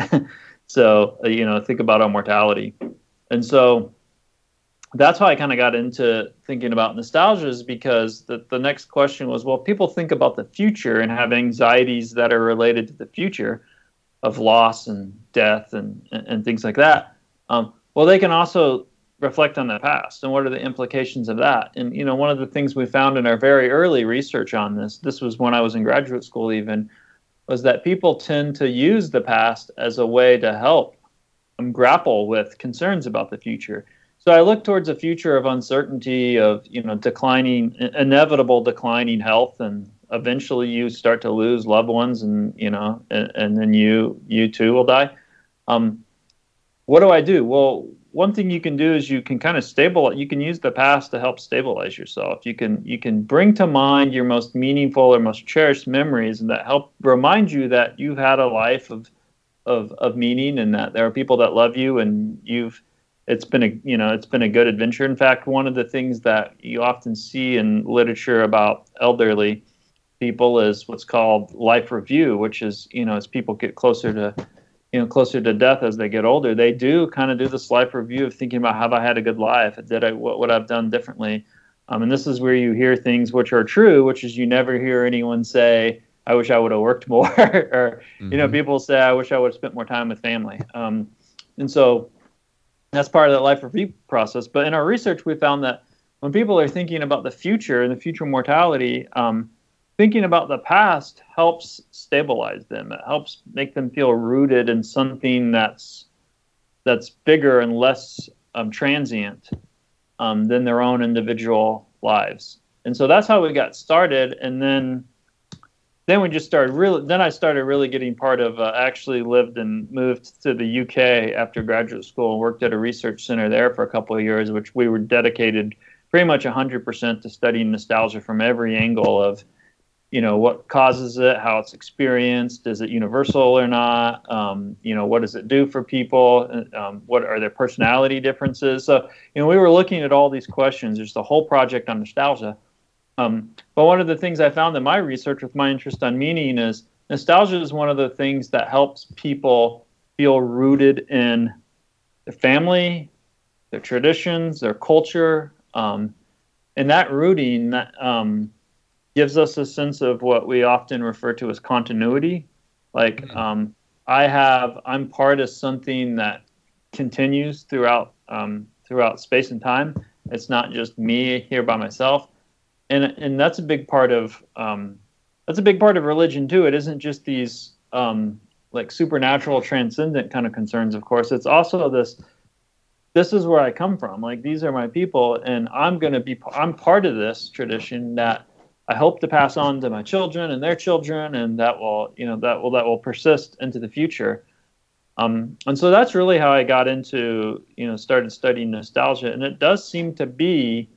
So, you know, think about our mortality. And so that's how I kind of got into thinking about nostalgia, is because the next question was, well, people think about the future and have anxieties that are related to the future of loss and death and things like that. Well, they can also reflect on the past and what are the implications of that. And, you know, one of the things we found in our very early research on this was when I was in graduate school even, was that people tend to use the past as a way to help them grapple with concerns about the future. So I look towards a future of uncertainty, of, you know, inevitable declining health, and eventually you start to lose loved ones, and, you know, and then you too will die. What do I do? Well, one thing you can do is you can kind of you can use the past to help stabilize yourself. You can bring to mind your most meaningful or most cherished memories, and that help remind you that you've had a life of meaning, and that there are people that love you, and it's been a good adventure. In fact, one of the things that you often see in literature about elderly people is what's called life review, which is, you know, as people get closer to death as they get older, they do kind of do this life review of thinking about, have I had a good life? What would I've done differently? And this is where you hear things which are true, which is you never hear anyone say, I wish I would have worked more, or, mm-hmm. you know, people say, I wish I would have spent more time with family. And so that's part of that life review process. But in our research, we found that when people are thinking about the future and the future mortality, thinking about the past helps stabilize them. It helps make them feel rooted in something that's bigger and less transient than their own individual lives. And so that's how we got started. And then we just started really. Then I started really getting part of. Actually lived and moved to the UK after graduate school and worked at a research center there for a couple of years, which we were dedicated pretty much 100% to studying nostalgia from every angle of, you know, what causes it, how it's experienced, is it universal or not? You know, what does it do for people? What are their personality differences? So, you know, we were looking at all these questions. There's the whole project on nostalgia. But one of the things I found in my research with my interest on meaning is nostalgia is one of the things that helps people feel rooted in their family, their traditions, their culture. And that rooting gives us a sense of what we often refer to as continuity. Like, I'm part of something that continues throughout space and time. It's not just me here by myself. And that's a big part of religion too. It isn't just these like supernatural, transcendent kind of concerns. Of course, it's also this. This is where I come from. Like, these are my people, and I'm part of this tradition that I hope to pass on to my children and their children, and that will persist into the future. And so that's really how I got into, you know, started studying nostalgia, and it does seem to be.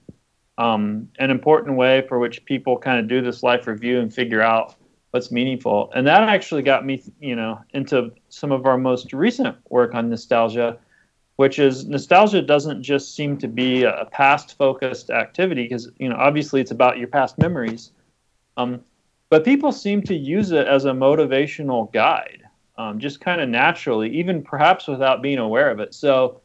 An important way for which people kind of do this life review and figure out what's meaningful. And that actually got me, you know, into some of our most recent work on nostalgia, which is nostalgia doesn't just seem to be a past-focused activity, because, you know, obviously it's about your past memories. But people seem to use it as a motivational guide, just kind of naturally, even perhaps without being aware of it. So,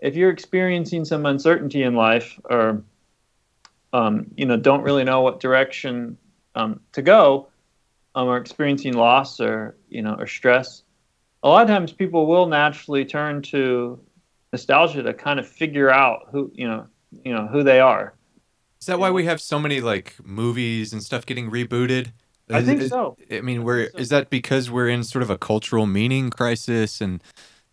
if you're experiencing some uncertainty in life, or you know, don't really know what direction to go, or experiencing loss, or, you know, or stress, a lot of times people will naturally turn to nostalgia to kind of figure out who, you know who they are. Is that why we have so many like movies and stuff getting rebooted? I think so. I mean, is that because we're in sort of a cultural meaning crisis and?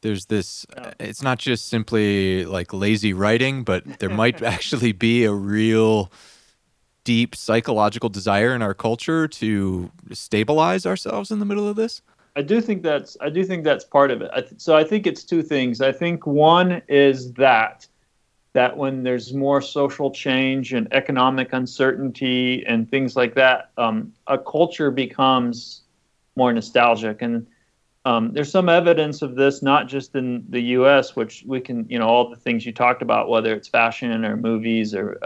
There's this, it's not just simply like lazy writing, but there might actually be a real deep psychological desire in our culture to stabilize ourselves in the middle of this. I do think that's part of it. So I think it's two things. I think one is that when there's more social change and economic uncertainty and things like that, a culture becomes more nostalgic. And there's some evidence of this, not just in the U.S., which we can, all the things you talked about, whether it's fashion or movies or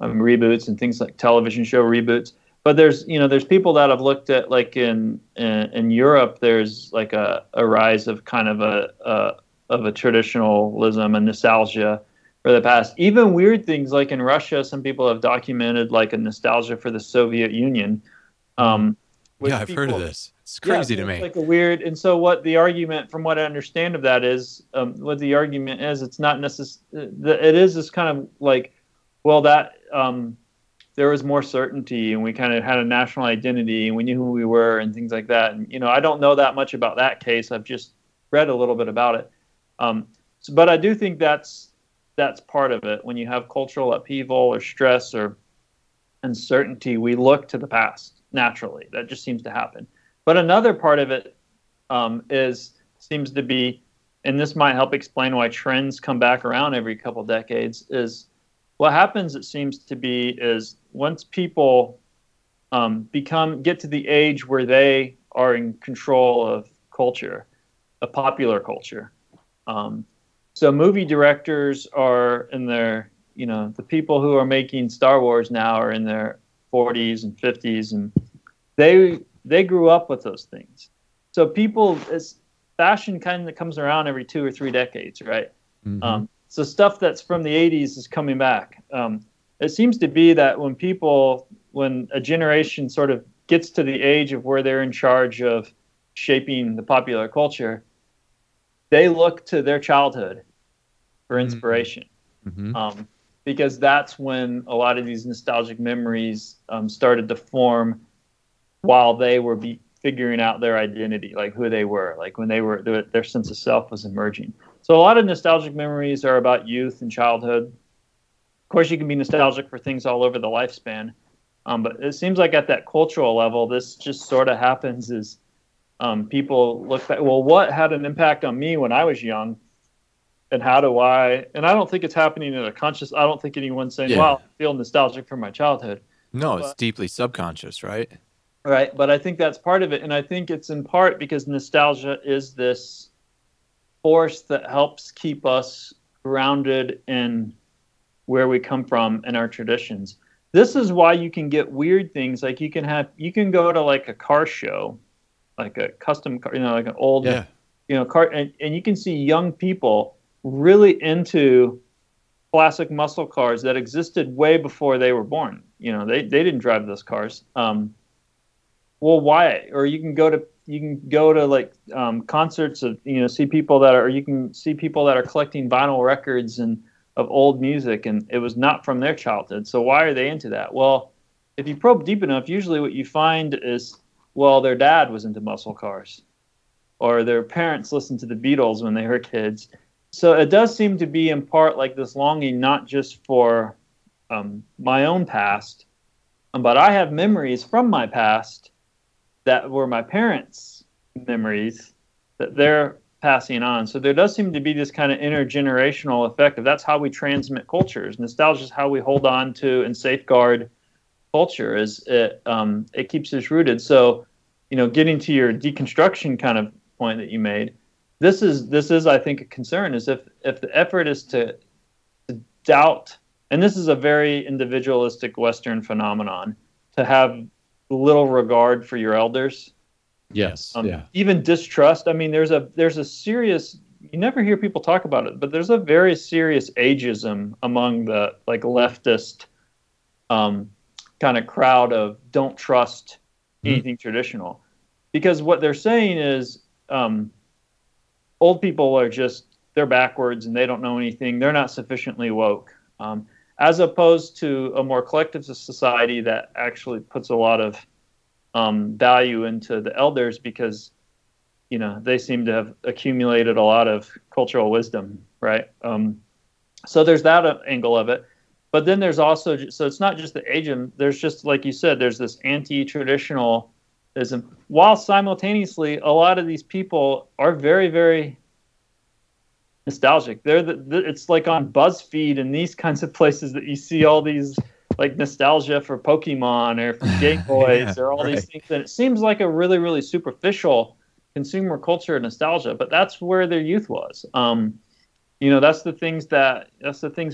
reboots and things like television show reboots. But there's people that have looked at, like in Europe, there's like a rise of kind of a traditionalism and nostalgia for the past. Even weird things, like in Russia, some people have documented like a nostalgia for the Soviet Union. I've heard of this. It's crazy to me. It's like a weird. And so, what the argument, from what I understand of that, is, it's not necessarily. It is this kind of like, there was more certainty, and we kind of had a national identity, and we knew who we were, and things like that. And I don't know that much about that case. I've just read a little bit about it. But I do think that's part of it. When you have cultural upheaval or stress or uncertainty, we look to the past naturally. That just seems to happen. But another part of it seems to be, and this might help explain why trends come back around every couple decades, is what happens, it seems to be, is once people get to the age where they are in control of culture, of popular culture. So movie directors are in their, the people who are making Star Wars now are in their 40s and 50s, and they grew up with those things. So fashion kind of comes around every 2 or 3 decades, right? Mm-hmm. So stuff that's from the 80s is coming back. It seems to be that when a generation sort of gets to the age of where they're in charge of shaping the popular culture, they look to their childhood for inspiration, mm-hmm. Because that's when a lot of these nostalgic memories started to form while they were figuring out their identity, like who they were, like when their sense of self was emerging. So a lot of nostalgic memories are about youth and childhood. Of course, you can be nostalgic for things all over the lifespan, but it seems like at that cultural level, this just sort of happens is. People look back, well, what had an impact on me when I was young, and and I don't think it's happening in a conscious, I don't think anyone's saying, wow, I feel nostalgic for my childhood. No, it's deeply subconscious, right? Right, but I think that's part of it, and I think it's in part because nostalgia is this force that helps keep us grounded in where we come from and our traditions. This is why you can get weird things, like you can go to like a car show, like a custom car, like an old, car. And you can see young people really into classic muscle cars that existed way before they were born. They didn't drive those cars. Why? Or you can go to like concerts of, you can see people that are collecting vinyl records and of old music, and it was not from their childhood. So why are they into that? Well, if you probe deep enough, usually what you find is, well, their dad was into muscle cars, or their parents listened to the Beatles when they were kids. So it does seem to be in part like this longing, not just for my own past, but I have memories from my past that were my parents' memories that they're passing on. So there does seem to be this kind of intergenerational effect of that's how we transmit cultures. Nostalgia is how we hold on to and safeguard culture, is it keeps us rooted. So, getting to your deconstruction kind of point that you made, this is I think a concern, is if the effort is to doubt, and this is a very individualistic Western phenomenon, to have little regard for your elders. Yes. Even distrust. I mean, there's a serious, you never hear people talk about it, but there's a very serious ageism among the like leftist kind of crowd of don't trust anything traditional, because what they're saying is old people are just, they're backwards and they don't know anything. They're not sufficiently woke, as opposed to a more collectivist society that actually puts a lot of value into the elders, because they seem to have accumulated a lot of cultural wisdom, right? So there's that angle of it. But then there's also, so it's not just the agent, there's just, like you said, there's this anti-traditional while simultaneously a lot of these people are very, very nostalgic. They're it's like on BuzzFeed and these kinds of places that you see all these like nostalgia for Pokemon or for Game Boys or all these things. And it seems like a really, really superficial consumer culture nostalgia, but that's where their youth was. You know, that's the things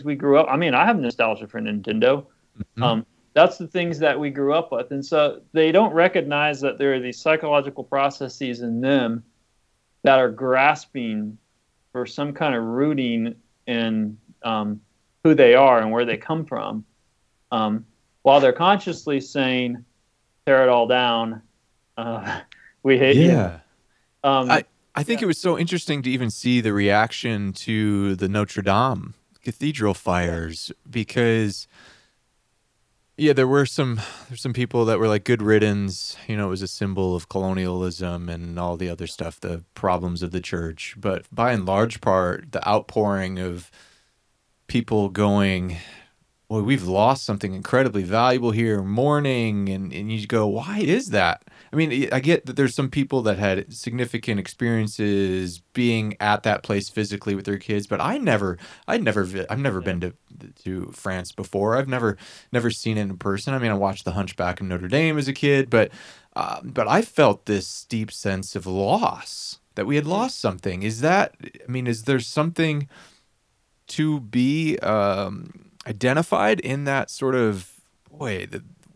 we grew up. I mean, I have nostalgia for Nintendo. Mm-hmm. That's the things that we grew up with. And so they don't recognize that there are these psychological processes in them that are grasping for some kind of rooting in who they are and where they come from. While they're consciously saying, tear it all down. We hate you. I think it was so interesting to even see the reaction to the Notre Dame cathedral fires, because there's some people that were like, good riddance, you know, it was a symbol of colonialism and all the other stuff, the problems of the church. But by and large part, the outpouring of people going, well, we've lost something incredibly valuable here, mourning, and you go, why is that? I mean, I get that there's some people that had significant experiences being at that place physically with their kids, but I've never been to France before. I've never seen it in person. I mean, I watched The Hunchback of Notre Dame as a kid, but I felt this steep sense of loss, that we had lost something. Is there something to be identified in that sort of,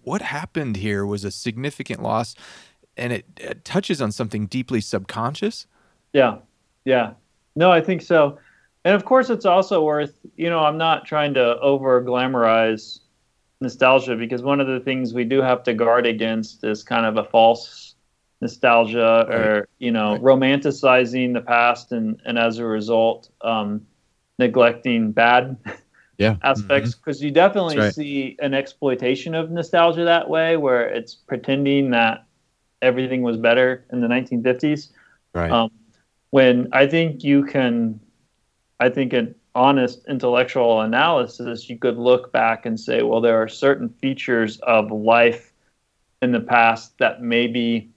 what happened here was a significant loss, and it touches on something deeply subconscious? Yeah. No, I think so. And of course, it's also worth, I'm not trying to over-glamorize nostalgia, because one of the things we do have to guard against is kind of a false nostalgia or, romanticizing the past and as a result, neglecting bad aspects, because you definitely see an exploitation of nostalgia that way, where it's pretending that everything was better in the 1950s. Right. When I think an honest intellectual analysis, you could look back and say, well, there are certain features of life in the past that maybe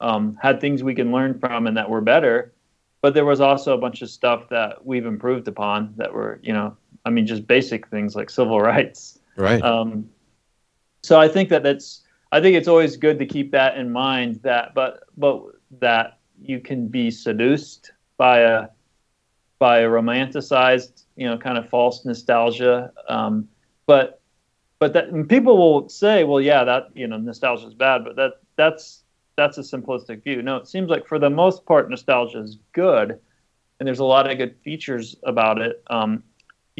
had things we can learn from and that were better. But there was also a bunch of stuff that we've improved upon that were, just basic things like civil rights. Right. So I think I think it's always good to keep that in mind, but that you can be seduced by a romanticized, kind of false nostalgia. But that, and people will say, well, yeah, that, nostalgia is bad, but that's a simplistic view. No, it seems like for the most part, nostalgia is good, and there's a lot of good features about it.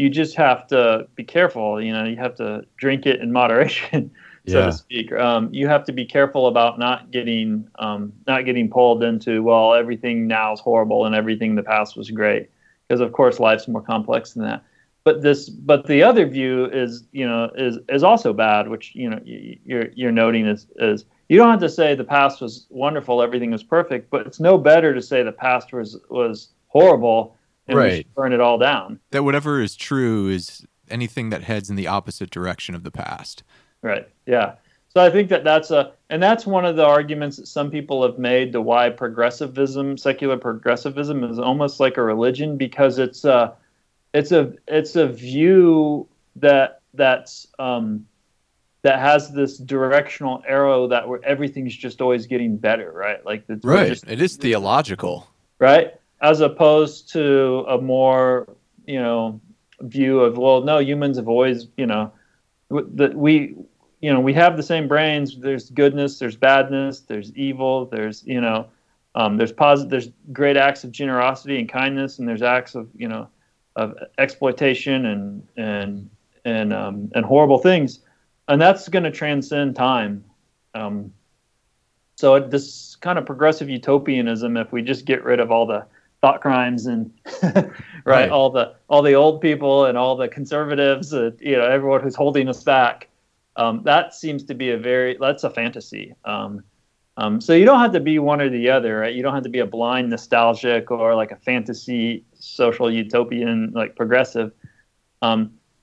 You just have to be careful. You have to drink it in moderation, so to speak. You have to be careful about not getting pulled into, well, everything now is horrible and everything in the past was great, because of course life's more complex than that. But the other view is also bad, which you're noting is. You don't have to say the past was wonderful, everything was perfect, but it's no better to say the past was horrible and we should burn it all down. That whatever is true is anything that heads in the opposite direction of the past. Right, yeah. So I think that's one of the arguments that some people have made to why secular progressivism is almost like a religion, because it's a view that has this directional arrow that where everything's just always getting better, right? Like it is theological, right? As opposed to a more, view of, well, no, humans have always, that we have the same brains. There's goodness, there's badness, there's evil, there's, there's great acts of generosity and kindness, and there's acts of, of exploitation and horrible things. And that's going to transcend time. So this kind of progressive utopianism, if we just get rid of all the thought crimes and all the old people and all the conservatives, everyone who's holding us back, that seems to be that's a fantasy. So you don't have to be one or the other, right? You don't have to be a blind nostalgic or like a fantasy social utopian, like progressive.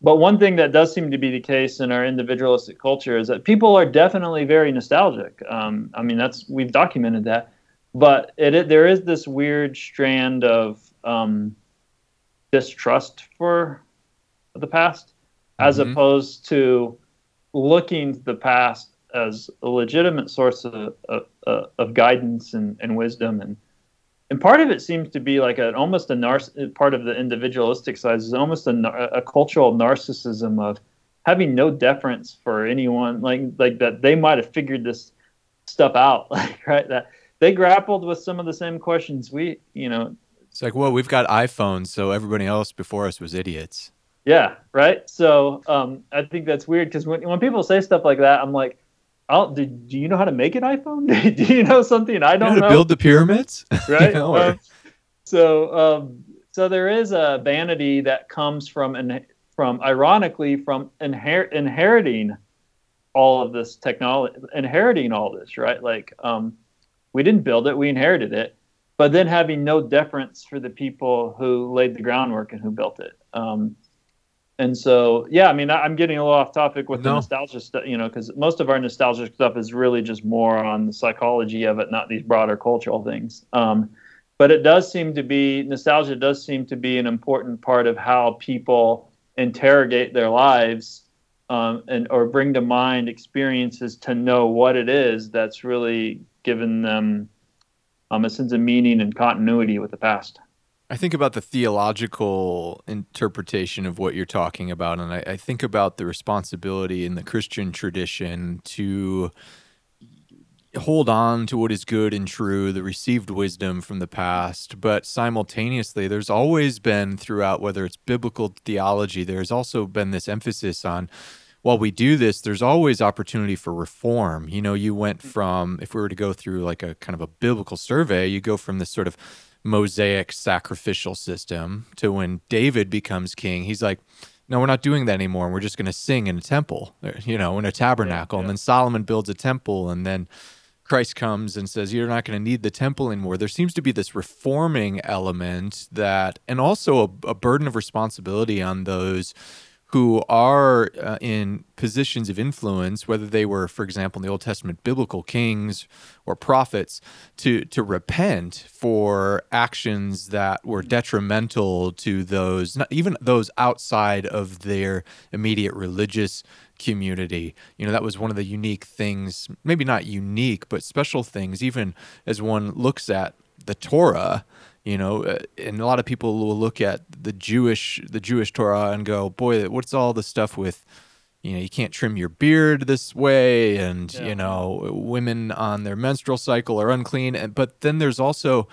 But one thing that does seem to be the case in our individualistic culture is that people are definitely very nostalgic. I mean, we've documented that. But there is this weird strand of distrust for the past, as mm-hmm. opposed to looking to the past as a legitimate source of guidance and wisdom. And part of it seems to be like part of the individualistic side is almost a cultural narcissism of having no deference for anyone, like that they might have figured this stuff out, like, right? That they grappled with some of the same questions we. It's like, well, we've got iPhones, so everybody else before us was idiots. Yeah, right? So I think that's weird because when people say stuff like that, I'm like, do you know how to make an iPhone? Do you know something I don't know? How to build the pyramids? Right? So there is a vanity that comes from inheriting all of this technology, inheriting all this, right? Like, we didn't build it, we inherited it, but then having no deference for the people who laid the groundwork and who built it. And so, yeah, I mean, I'm getting a little off topic with the nostalgia stuff, because most of our nostalgia stuff is really just more on the psychology of it, not these broader cultural things. But it does seem to be, nostalgia does seem to be an important part of how people interrogate their lives or bring to mind experiences to know what it is that's really given them a sense of meaning and continuity with the past. I think about the theological interpretation of what you're talking about, and I think about the responsibility in the Christian tradition to hold on to what is good and true, the received wisdom from the past, but simultaneously there's always been throughout, whether it's biblical theology, there's also been this emphasis on, while we do this, there's always opportunity for reform. You know, you went from, if we were to go through like a kind of a biblical survey, you go from this sort of Mosaic sacrificial system to when David becomes king, he's like, no, we're not doing that anymore. We're just going to sing in a temple, in a tabernacle. Yeah, yeah. And then Solomon builds a temple, and then Christ comes and says, you're not going to need the temple anymore. There seems to be this reforming element that, and also a burden of responsibility on those who are in positions of influence, whether they were, for example, in the Old Testament, biblical kings or prophets, to repent for actions that were detrimental to those, not even those outside of their immediate religious community. You know, that was one of the unique things, maybe not unique, but special things, even as one looks at the Torah. You know, and a lot of people will look at the Jewish Torah and go, boy, what's all the stuff with, you can't trim your beard this way, and, yeah, women on their menstrual cycle are unclean. But then there's also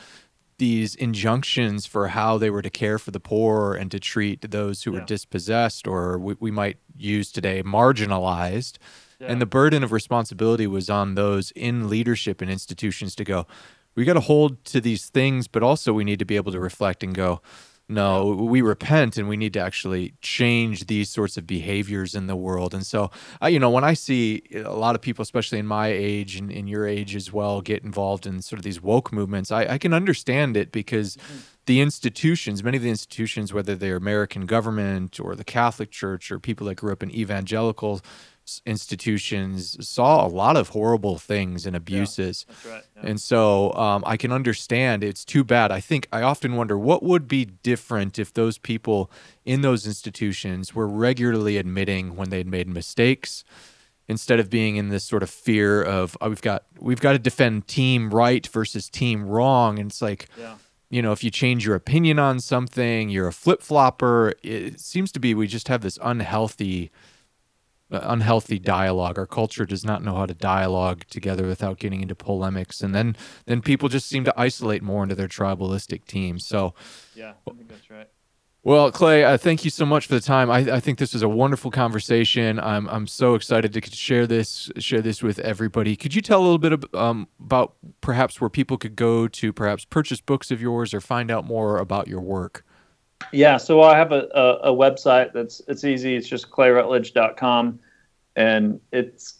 these injunctions for how they were to care for the poor and to treat those who were dispossessed, or we might use today, marginalized. Yeah. And the burden of responsibility was on those in leadership and institutions to go, we got to hold to these things, but also we need to be able to reflect and go, no, we repent, and we need to actually change these sorts of behaviors in the world. And so, when I see a lot of people, especially in my age and in your age as well, get involved in sort of these woke movements, I can understand it because the institutions, many of the institutions, whether they're American government or the Catholic Church or people that grew up in evangelical institutions, saw a lot of horrible things and abuses. Yeah, that's right. Yeah. And so I can understand. It's too bad. I think I often wonder what would be different if those people in those institutions were regularly admitting when they'd made mistakes, instead of being in this sort of fear of, oh, we've got to defend team right versus team wrong. And it's like, if you change your opinion on something, you're a flip-flopper. It seems to be we just have this unhealthy dialogue. Our culture does not know how to dialogue together without getting into polemics, and then people just seem to isolate more into their tribalistic teams. So, yeah, I think that's right. Well, Clay, thank you so much for the time. I think this was a wonderful conversation. I'm so excited to share this with everybody. Could you tell a little bit about perhaps where people could go to perhaps purchase books of yours or find out more about your work? Yeah, so I have a website it's easy. It's just clayroutledge.com, and it's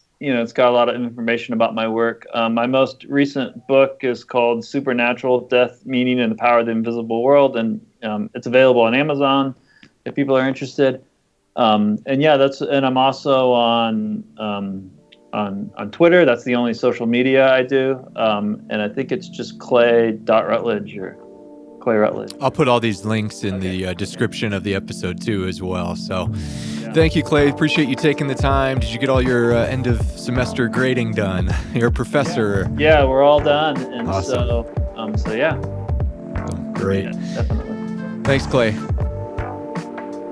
got a lot of information about my work. My most recent book is called Supernatural: Death, Meaning, and the Power of the Invisible World, and it's available on Amazon if people are interested. And I'm also on Twitter. That's the only social media I do. And I think it's just clay.routledge or Clay Routledge. I'll put all these links in the description of the episode too as well. So Thank you, Clay. Appreciate you taking the time. Did you get all your end of semester grading done? You're a professor. Yeah, we're all done. And awesome. So great. Yeah, definitely. Thanks, Clay.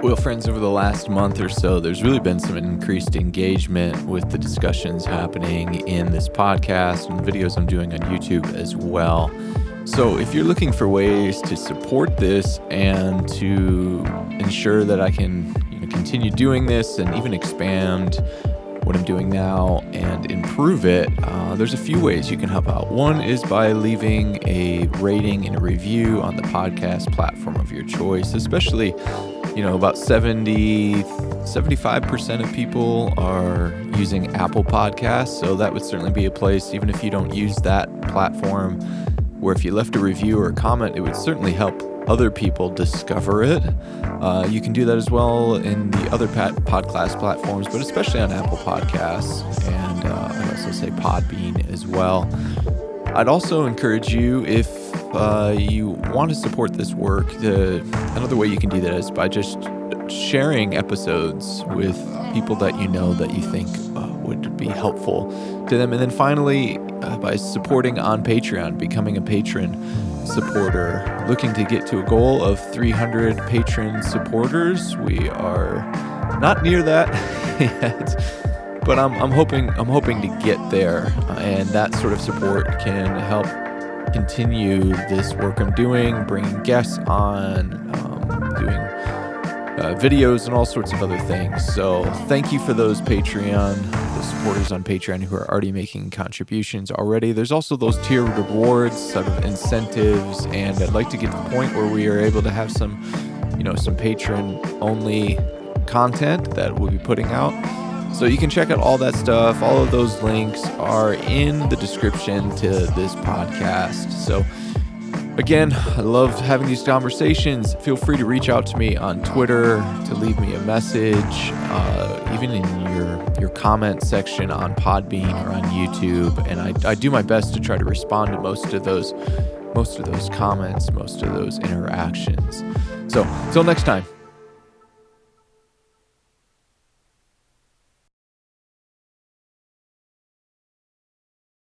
Well, friends, over the last month or so, there's really been some increased engagement with the discussions happening in this podcast and videos I'm doing on YouTube as well. So if you're looking for ways to support this and to ensure that I can continue doing this and even expand what I'm doing now and improve it, there's a few ways you can help out. One is by leaving a rating and a review on the podcast platform of your choice, especially about 75% of people are using Apple Podcasts. So that would certainly be a place, even if you don't use that platform, where if you left a review or a comment, it would certainly help other people discover it. You can do that as well in the other podcast platforms, but especially on Apple Podcasts. And I'd also say Podbean as well. I'd also encourage you, if you want to support this work, another way you can do that is by just sharing episodes with people that that you think would be helpful to them. And then finally, by supporting on Patreon, becoming a patron supporter, looking to get to a goal of 300 patron supporters. We are not near that yet. But I'm hoping to get there, and that sort of support can help continue this work I'm doing, bringing guests on, doing videos and all sorts of other things. So thank you for those the supporters on Patreon who are already making contributions already. There's also those tiered rewards, sort of incentives, and I'd like to get to the point where we are able to have some patron-only content that we'll be putting out. So you can check out all that stuff. All of those links are in the description to this podcast. So again, I love having these conversations. Feel free to reach out to me on Twitter, to leave me a message, even in your comment section on Podbean or on YouTube. And I do my best to try to respond to most of those comments, most of those interactions. So until next time.